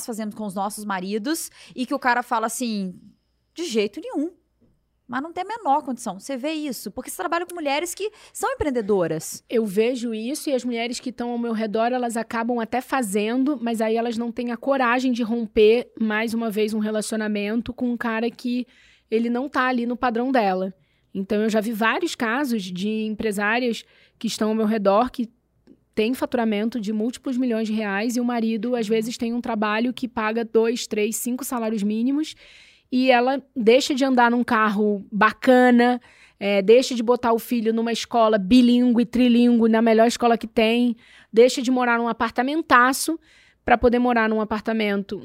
fazemos com os nossos maridos, e que o cara fala assim, De jeito nenhum. Mas não tem a menor condição. Você vê isso. Porque você trabalha com mulheres que são empreendedoras. Eu vejo isso e as mulheres que estão ao meu redor, elas acabam até fazendo, mas aí elas não têm a coragem de romper, mais uma vez, um relacionamento com um cara que ele não tá ali no padrão dela. Então, eu já vi vários casos de empresárias que estão ao meu redor, que têm faturamento de múltiplos milhões de reais e o marido, às vezes, tem um trabalho que paga 2, 3, 5 salários mínimos. E ela deixa de andar num carro bacana, deixa de botar o filho numa escola bilíngue, trilíngue, na melhor escola que tem, deixa de morar num apartamentaço para poder morar num apartamento,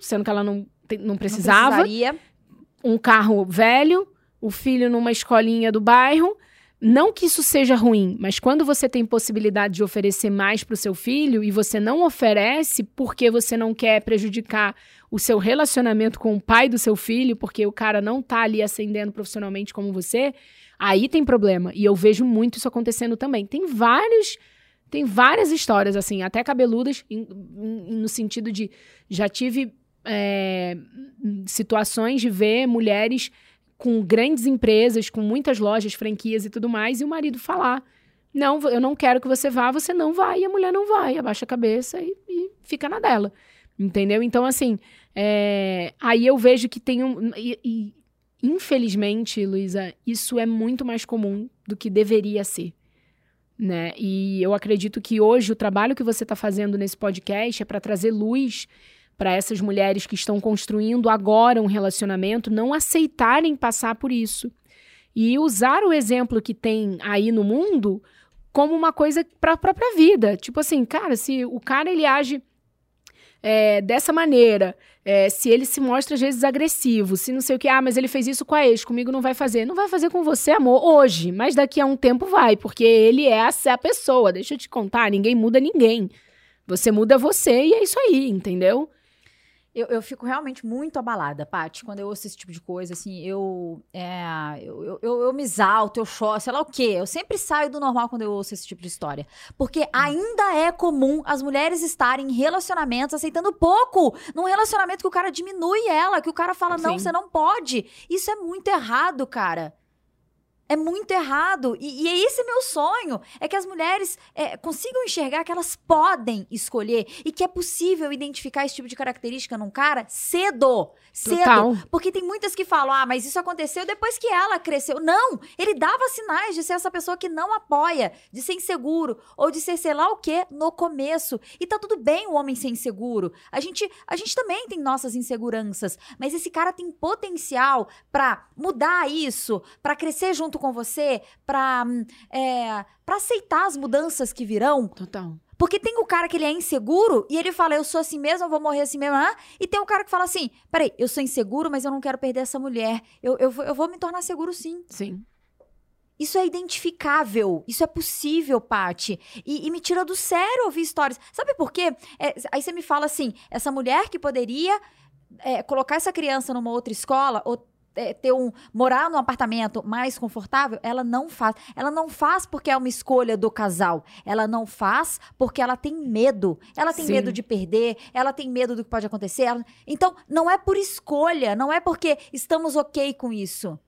sendo que ela não precisava. Não precisaria. Um carro velho, o filho numa escolinha do bairro. Não que isso seja ruim, mas quando você tem possibilidade de oferecer mais para o seu filho e você não oferece porque você não quer prejudicar o seu relacionamento com o pai do seu filho, porque o cara não tá ali ascendendo profissionalmente como você, aí tem problema. E eu vejo muito isso acontecendo também. Tem várias histórias, assim, até cabeludas, no sentido de... Já tive situações de ver mulheres... com grandes empresas, com muitas lojas, franquias e tudo mais, e o marido falar, não, eu não quero que você vá, você não vai, e a mulher não vai, abaixa a cabeça e fica na dela, entendeu? Então, assim, aí eu vejo que tem infelizmente, Luiza, isso é muito mais comum do que deveria ser, né? E eu acredito que hoje o trabalho que você está fazendo nesse podcast é para trazer luz para essas mulheres que estão construindo agora um relacionamento, não aceitarem passar por isso. E usar o exemplo que tem aí no mundo como uma coisa para a própria vida. Tipo assim, cara, se o cara ele age dessa maneira, se ele se mostra às vezes agressivo, se não sei o que, mas ele fez isso com a ex, comigo não vai fazer. Não vai fazer com você, amor, hoje, mas daqui a um tempo vai, porque ele é a pessoa. Deixa eu te contar, ninguém muda ninguém. Você muda você e é isso aí, entendeu? Eu fico realmente muito abalada, Paty, quando eu ouço esse tipo de coisa, assim, eu me exalto, eu choro, sei lá o quê, eu sempre saio do normal quando eu ouço esse tipo de história, porque ainda é comum as mulheres estarem em relacionamentos aceitando pouco, num relacionamento que o cara diminui ela, que o cara fala, não, você não pode, isso é muito errado, cara. É muito errado, e esse é meu sonho, é que as mulheres consigam enxergar que elas podem escolher e que é possível identificar esse tipo de característica num cara cedo, total. Porque tem muitas que falam, mas isso aconteceu depois que ela cresceu. Não, ele dava sinais de ser essa pessoa que não apoia, de ser inseguro, ou de ser sei lá o quê no começo, e tá tudo bem o homem ser inseguro, a gente também tem nossas inseguranças, mas esse cara tem potencial pra mudar isso, pra crescer junto com você, pra aceitar as mudanças que virão. Total. Porque tem o cara que ele é inseguro e ele fala, eu sou assim mesmo, eu vou morrer assim mesmo, e tem o cara que fala assim, peraí, eu sou inseguro, mas eu não quero perder essa mulher, eu vou me tornar seguro sim. Sim. Isso é identificável, isso é possível, Paty. E me tira do sério ouvir histórias. Sabe por quê? Aí você me fala assim, essa mulher que poderia colocar essa criança numa outra escola, ou morar num apartamento mais confortável, ela não faz porque é uma escolha do casal, ela não faz porque ela tem medo Sim. medo de perder, ela tem medo do que pode acontecer, então não é por escolha, não é porque estamos ok com isso,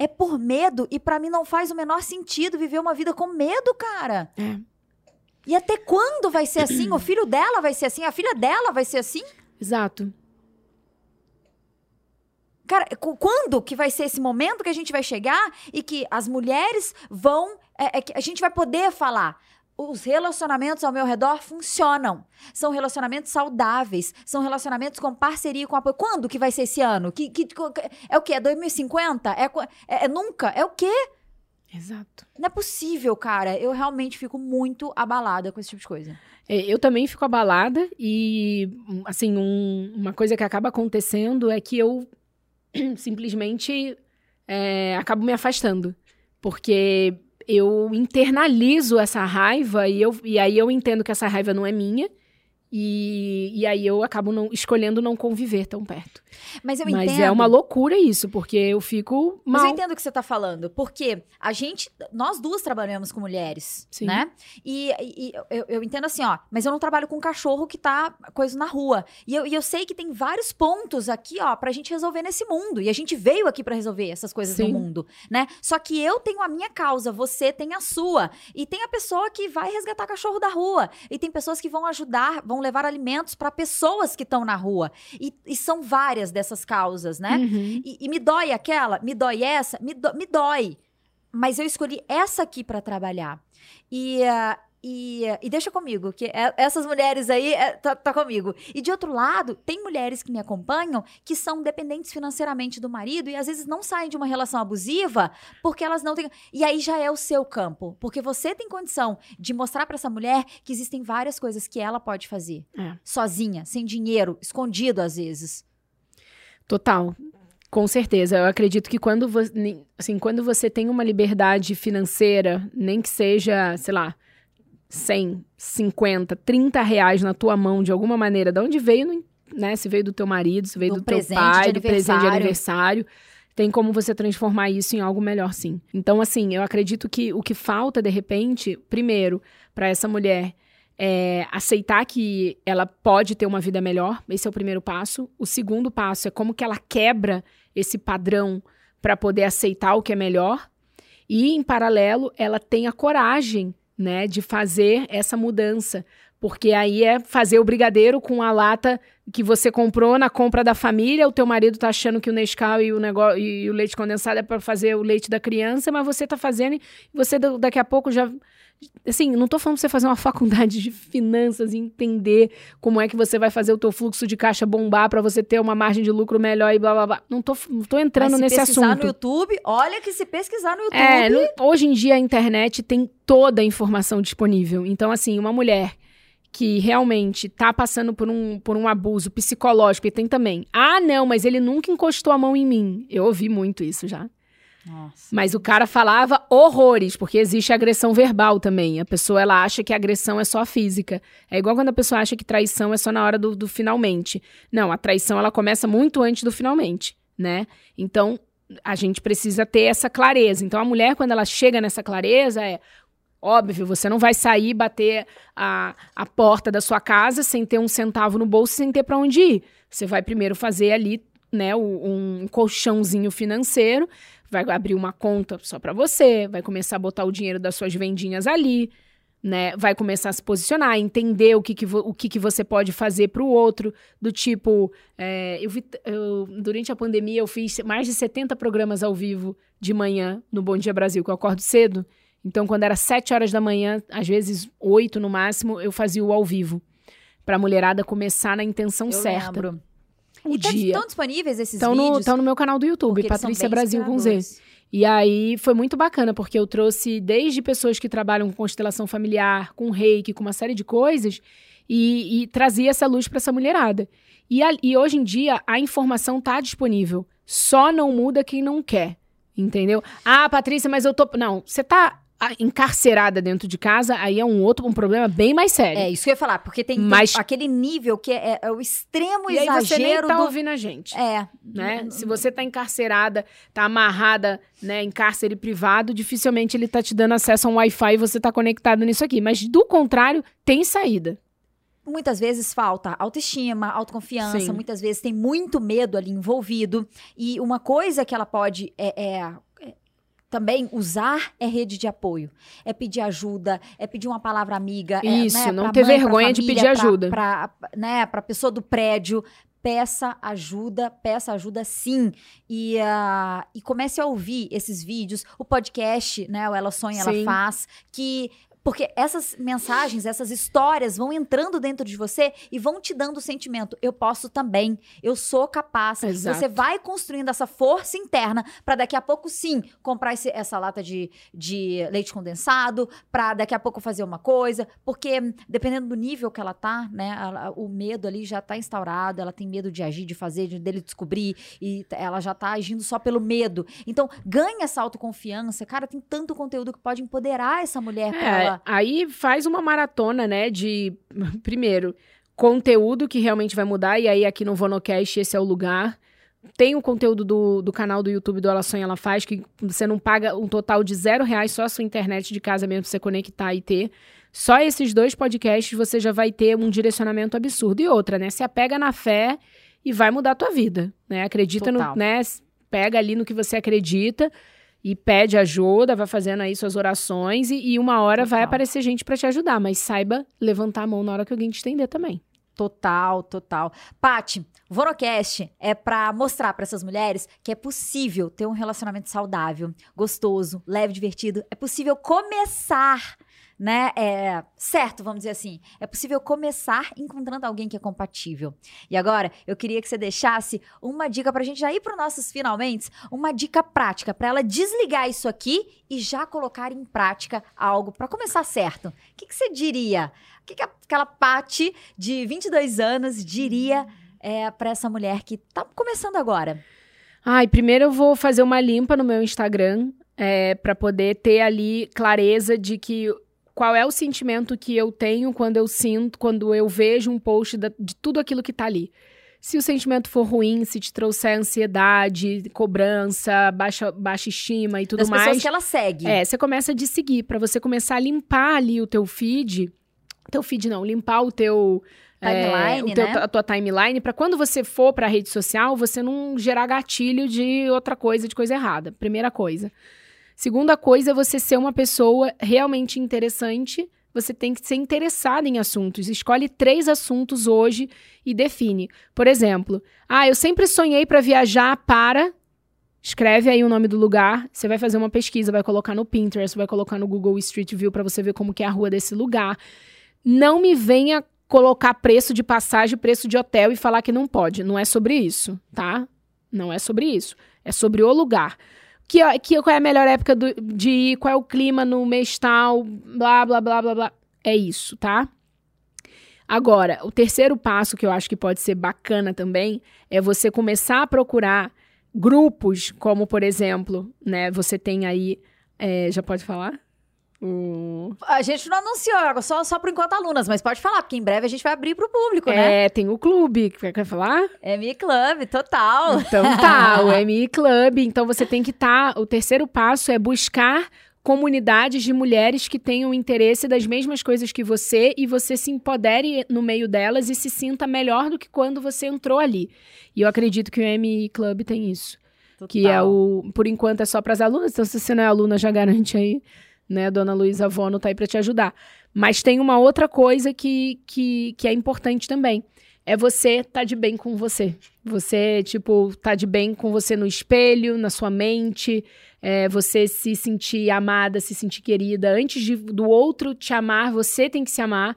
é por medo, e pra mim não faz o menor sentido viver uma vida com medo, cara. E até quando vai ser assim? O filho dela vai ser assim? A filha dela vai ser assim? Exato. Cara, quando que vai ser esse momento que a gente vai chegar e que as mulheres vão... que a gente vai poder falar... Os relacionamentos ao meu redor funcionam. São relacionamentos saudáveis. São relacionamentos com parceria, com apoio. Quando que vai ser esse ano? É o quê? É 2050? É nunca? É o quê? Exato. Não é possível, cara. Eu realmente fico muito abalada com esse tipo de coisa. Eu também fico abalada. E, assim, uma coisa que acaba acontecendo é que eu... simplesmente acabo me afastando, porque eu internalizo essa raiva e aí eu entendo que essa raiva não é minha E aí eu acabo não, escolhendo não conviver tão perto. Mas eu entendo. Mas é uma loucura isso, porque eu fico mal. Mas eu entendo o que você tá falando, porque a gente, nós duas trabalhamos com mulheres, sim, né? E eu entendo assim, ó, mas eu não trabalho com um cachorro que tá coisa na rua. E eu sei que tem vários pontos aqui, ó, pra gente resolver nesse mundo. E a gente veio aqui pra resolver essas coisas, sim, no mundo, né? Só que eu tenho a minha causa, você tem a sua. E tem a pessoa que vai resgatar cachorro da rua. E tem pessoas que vão ajudar, vão levar alimentos para pessoas que estão na rua. E são várias dessas causas, né? Uhum. E me dói aquela, me dói essa, me dói. Mas eu escolhi essa aqui para trabalhar. E deixa comigo, que essas mulheres aí, tá comigo. E de outro lado, tem mulheres que me acompanham que são dependentes financeiramente do marido e às vezes não saem de uma relação abusiva porque elas não têm... E aí já é o seu campo, porque você tem condição de mostrar pra essa mulher que existem várias coisas que ela pode fazer. É. Sozinha, sem dinheiro, escondido às vezes. Total. Com certeza, eu acredito que quando você tem uma liberdade financeira, nem que seja, sei lá, 100, 50, 30 reais na tua mão, de alguma maneira, de onde veio, né? Se veio do teu marido, se veio do teu pai, do presente de aniversário, tem como você transformar isso em algo melhor, sim. Então, assim, eu acredito que o que falta, de repente, primeiro, para essa mulher é aceitar que ela pode ter uma vida melhor, esse é o primeiro passo. O segundo passo é como que ela quebra esse padrão para poder aceitar o que é melhor e, em paralelo, ela tem a coragem, né, de fazer essa mudança, porque aí é fazer o brigadeiro com a lata que você comprou na compra da família, o teu marido tá achando que o Nescau e o leite condensado é para fazer o leite da criança, mas você tá fazendo e você daqui a pouco já... Assim, não tô falando pra você fazer uma faculdade de finanças e entender como é que você vai fazer o teu fluxo de caixa bombar pra você ter uma margem de lucro melhor e blá, blá, blá. Não tô entrando nesse assunto. Se pesquisar no YouTube, olha que se pesquisar no YouTube... hoje em dia a internet tem toda a informação disponível. Então, assim, uma mulher que realmente tá passando por um abuso psicológico, e tem também... Ah, não, mas ele nunca encostou a mão em mim. Eu ouvi muito isso já. Nossa. Mas o cara falava horrores, porque existe agressão verbal também. A pessoa, ela acha que a agressão é só física. É igual quando a pessoa acha que traição é só na hora do finalmente. Não, a traição, ela começa muito antes do finalmente, né? Então, a gente precisa ter essa clareza. Então, a mulher, quando ela chega nessa clareza, é... Óbvio, você não vai sair e bater a porta da sua casa sem ter um centavo no bolso, sem ter pra onde ir. Você vai primeiro fazer ali, né, um colchãozinho financeiro, vai abrir uma conta só pra você, vai começar a botar o dinheiro das suas vendinhas ali, né, vai começar a se posicionar, entender o que você pode fazer pro outro, do tipo, durante a pandemia eu fiz mais de 70 programas ao vivo de manhã no Bom Dia Brasil, que eu acordo cedo, então quando era 7 horas da manhã, às vezes 8 no máximo, eu fazia o ao vivo, pra mulherada começar na intenção certa. Eu lembro. Estão disponíveis esses vídeos? Estão no meu canal do YouTube, Patrícia Brasil com Z. E aí foi muito bacana, porque eu trouxe desde pessoas que trabalham com constelação familiar, com reiki, com uma série de coisas, e trazia essa luz para essa mulherada. E hoje em dia a informação tá disponível, só não muda quem não quer, entendeu? Ah, Patrícia, mas eu tô... Não, você tá... encarcerada dentro de casa, aí é um problema bem mais sério. É, isso que eu ia falar, porque tem aquele nível que é o extremo e exagero. E aí você nem tá ouvindo a gente. É. Né? Se você tá encarcerada, tá amarrada, né, em cárcere privado, dificilmente ele tá te dando acesso a um Wi-Fi e você tá conectado nisso aqui. Mas, do contrário, tem saída. Muitas vezes falta autoestima, autoconfiança, sim, muitas vezes tem muito medo ali envolvido. E uma coisa que ela pode... também usar é rede de apoio, é pedir ajuda, é pedir uma palavra amiga. Isso, né, não ter vergonha de pedir ajuda. Né, para a pessoa do prédio, peça ajuda sim. E comece a ouvir esses vídeos, o podcast, né, o Ela Sonha, sim, Ela Faz, que... Porque essas mensagens, essas histórias vão entrando dentro de você e vão te dando o sentimento. Eu posso também. Eu sou capaz. Exato. Você vai construindo essa força interna para daqui a pouco, sim, comprar essa lata de leite condensado, para daqui a pouco fazer uma coisa. Porque dependendo do nível que ela tá, né, o medo ali já tá instaurado. Ela tem medo de agir, de fazer, dele descobrir. E ela já tá agindo só pelo medo. Então, ganha essa autoconfiança. Cara, tem tanto conteúdo que pode empoderar essa mulher pra ela. Aí faz uma maratona, né, de... Primeiro, conteúdo que realmente vai mudar, e aí aqui no Vonocast esse é o lugar. Tem o conteúdo do canal do YouTube do Ela Sonha Ela Faz, que você não paga um total de R$0, só a sua internet de casa mesmo pra você conectar e ter. Só esses dois podcasts você já vai ter um direcionamento absurdo. E outra, né? Se apega na fé e vai mudar a tua vida, né? Acredita no, né? Pega ali no que você acredita e pede ajuda, vai fazendo aí suas orações e uma hora vai aparecer gente pra te ajudar. Mas saiba levantar a mão na hora que alguém te estender também. Total. Paty, o Vonocast é pra mostrar pra essas mulheres que é possível ter um relacionamento saudável, gostoso, leve, divertido. É possível começar, né? Certo, vamos dizer assim. É possível começar encontrando alguém que é compatível. E agora, eu queria que você deixasse uma dica pra gente já ir pros nossos finalmente, uma dica prática pra ela desligar isso aqui e já colocar em prática algo pra começar certo. O que você diria? O que aquela Paty de 22 anos diria para essa mulher que tá começando agora? Ai, primeiro eu vou fazer uma limpa no meu Instagram para poder ter ali clareza de que qual é o sentimento que eu tenho quando eu sinto, quando eu vejo um post de tudo aquilo que tá ali. Se o sentimento for ruim, se te trouxer ansiedade, cobrança, baixa estima e tudo mais... As pessoas que ela segue. Você começa a seguir para você começar a limpar ali o teu feed... Teu feed não, limpar o teu... Timeline, né? A tua timeline, pra quando você for pra rede social, você não gerar gatilho de outra coisa, de coisa errada. Primeira coisa. Segunda coisa é você ser uma pessoa realmente interessante. Você tem que ser interessada em assuntos. Escolhe 3 assuntos hoje e define. Por exemplo, eu sempre sonhei pra viajar para... Escreve aí o nome do lugar, você vai fazer uma pesquisa, vai colocar no Pinterest, vai colocar no Google Street View pra você ver como que é a rua desse lugar. Não me venha colocar preço de passagem, preço de hotel e falar que não pode. Não é sobre isso, tá? Não é sobre isso. É sobre o lugar. Qual é a melhor época de ir? Qual é o clima no mês tal? Blá, blá, blá, blá, blá. É isso, tá? Agora, o terceiro passo que eu acho que pode ser bacana também é você começar a procurar grupos, como, por exemplo, né? Você tem aí... já pode falar? A gente não anunciou, só por enquanto alunas, mas pode falar, porque em breve a gente vai abrir pro público, né? Tem o clube, quer falar? ME Club, total. Então tá, o ME Club, então você tem que estar, o terceiro passo é buscar comunidades de mulheres que tenham interesse das mesmas coisas que você e você se empodere no meio delas e se sinta melhor do que quando você entrou ali. E eu acredito que o ME Club tem isso. Total. Que é por enquanto é só pras alunas, então se você não é aluna já garante aí. Né, dona Luiza Vono tá aí pra te ajudar. Mas tem uma outra coisa que é importante também. É você tá de bem com você. Você, tá de bem com você no espelho, na sua mente. Você se sentir amada, se sentir querida. Antes do outro te amar, você tem que se amar.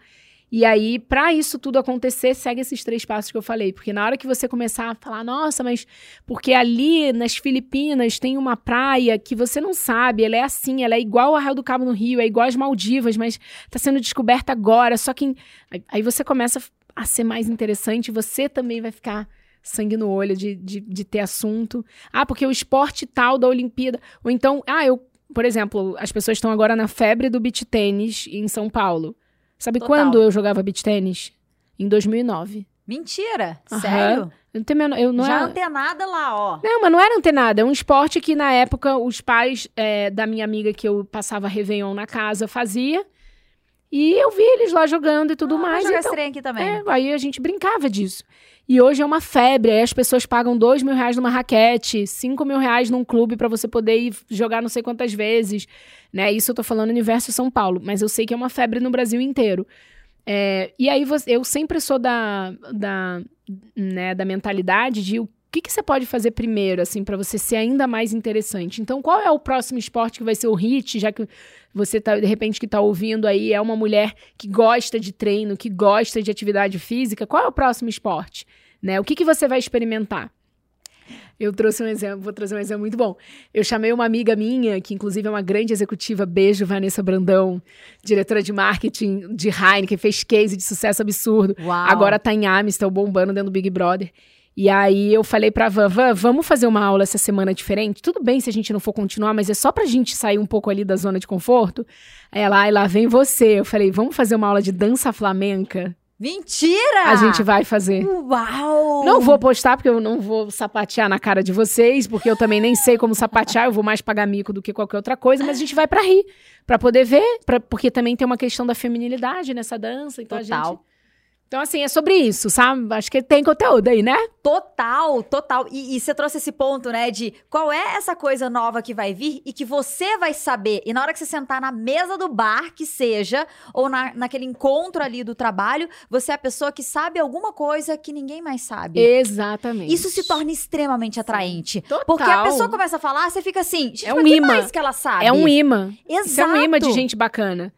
E aí, pra isso tudo acontecer, segue esses 3 passos que eu falei. Porque na hora que você começar a falar, nossa, mas... Porque ali, nas Filipinas, tem uma praia que você não sabe. Ela é assim, ela é igual ao Arraial do Cabo no Rio, é igual às Maldivas, mas tá sendo descoberta agora. Só que... Aí você começa a ser mais interessante. Você também vai ficar sangue no olho de ter assunto. Porque o esporte tal da Olimpíada... Ou então, por exemplo, as pessoas estão agora na febre do beach tênis em São Paulo. Sabe quando eu jogava beach tênis? Em 2009. Mentira! Sério? Já antenada lá, ó. Não, mas não era antenada. É um esporte que, na época, os pais da minha amiga que eu passava Réveillon na casa fazia. E eu vi eles lá jogando e tudo mais. Eu joguei aqui também. Aí a gente brincava disso. E hoje é uma febre. Aí as pessoas pagam R$2.000 numa raquete, R$5.000 num clube pra você poder ir jogar não sei quantas vezes. Né? Isso eu tô falando universo São Paulo. Mas eu sei que é uma febre no Brasil inteiro. E aí eu sempre sou da mentalidade de o que você pode fazer primeiro, assim, pra você ser ainda mais interessante? Então, qual é o próximo esporte que vai ser o hit, já que você, tá, de repente, que tá ouvindo aí, é uma mulher que gosta de treino, que gosta de atividade física, qual é o próximo esporte? Né? O que você vai experimentar? Eu trouxe um exemplo, vou trazer um exemplo muito bom. Eu chamei uma amiga minha, que inclusive é uma grande executiva, beijo, Vanessa Brandão, diretora de marketing de Heineken, fez case de sucesso absurdo. Uau. Agora tá em Amstel, bombando dentro do Big Brother. E aí eu falei pra Van, vamos fazer uma aula essa semana diferente? Tudo bem se a gente não for continuar, mas é só pra gente sair um pouco ali da zona de conforto. Aí ela, lá vem você. Eu falei, vamos fazer uma aula de dança flamenca? Mentira! A gente vai fazer. Uau! Não vou postar, porque eu não vou sapatear na cara de vocês, porque eu também nem sei como sapatear, eu vou mais pagar mico do que qualquer outra coisa, mas a gente vai pra rir, pra poder ver, porque também tem uma questão da feminilidade nessa dança, então total. A gente... Então, assim, é sobre isso, sabe? Acho que tem conteúdo aí, né? Total, total. E você trouxe esse ponto, né, de qual é essa coisa nova que vai vir e que você vai saber. E na hora que você sentar na mesa do bar, que seja, ou naquele encontro ali do trabalho, você é a pessoa que sabe alguma coisa que ninguém mais sabe. Exatamente. Isso se torna extremamente atraente. Total. Porque a pessoa começa a falar, você fica assim, gente, o que mais que ela sabe? É um imã. Exato. Isso é um imã de gente bacana.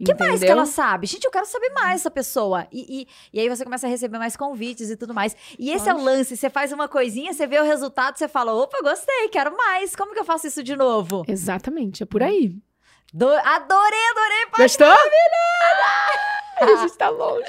O que mais que ela sabe? Gente, eu quero saber mais essa pessoa. E aí você começa a receber mais convites e tudo mais. E esse é o lance. Você faz uma coisinha, você vê o resultado, você fala, opa, gostei, quero mais. Como que eu faço isso de novo? Exatamente, é por aí. Adorei. Gostou? A gente tá longe.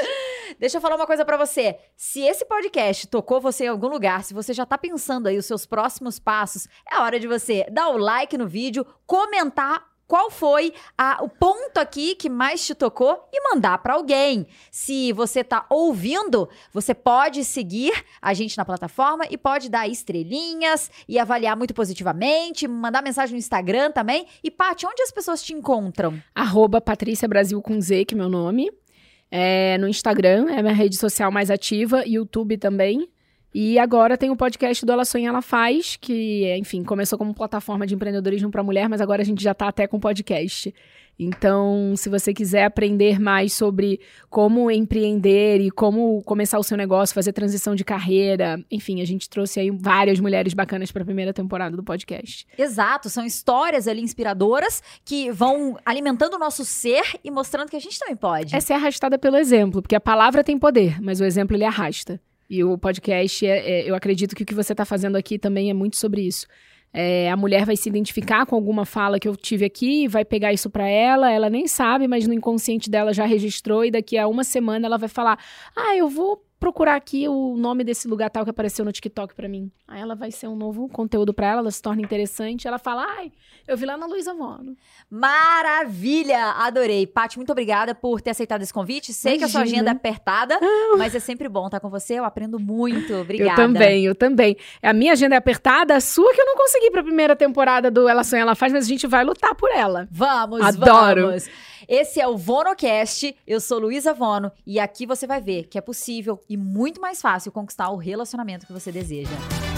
Deixa eu falar uma coisa pra você. Se esse podcast tocou você em algum lugar, se você já tá pensando aí os seus próximos passos, é hora de você dar o like no vídeo, comentar qual foi o ponto aqui que mais te tocou e mandar para alguém. Se você tá ouvindo, você pode seguir a gente na plataforma e pode dar estrelinhas e avaliar muito positivamente, mandar mensagem no Instagram também. E, Paty, onde as pessoas te encontram? @Patrícia Brasil com Z, que é meu nome. É, no Instagram, é a minha rede social mais ativa, YouTube também. E agora tem o podcast do Ela Sonha Ela Faz, que, enfim, começou como plataforma de empreendedorismo para mulher, mas agora a gente já tá até com podcast. Então, se você quiser aprender mais sobre como empreender e como começar o seu negócio, fazer transição de carreira, enfim, a gente trouxe aí várias mulheres bacanas para a primeira temporada do podcast. Exato, são histórias ali inspiradoras que vão alimentando o nosso ser e mostrando que a gente também pode. É ser arrastada pelo exemplo, porque a palavra tem poder, mas o exemplo ele arrasta. E o podcast, eu acredito que o que você está fazendo aqui também é muito sobre isso. É, a mulher vai se identificar com alguma fala que eu tive aqui, vai pegar isso pra ela, ela nem sabe, mas no inconsciente dela já registrou e daqui a uma semana ela vai falar, eu vou procurar aqui o nome desse lugar tal que apareceu no TikTok pra mim. Aí ela vai ser um novo conteúdo pra ela, ela se torna interessante, ela fala, eu vi lá na Luiza Vono. Maravilha! Adorei. Paty, muito obrigada por ter aceitado esse convite. Sei que a sua agenda é apertada, mas é sempre bom estar com você, eu aprendo muito. Obrigada. Eu também. A minha agenda é apertada, a sua que eu não consegui pra primeira temporada do Ela Sonha Ela Faz, mas a gente vai lutar por ela. Vamos. Esse é o Vonocast, eu sou Luiza Vono e aqui você vai ver que é possível e muito mais fácil conquistar o relacionamento que você deseja.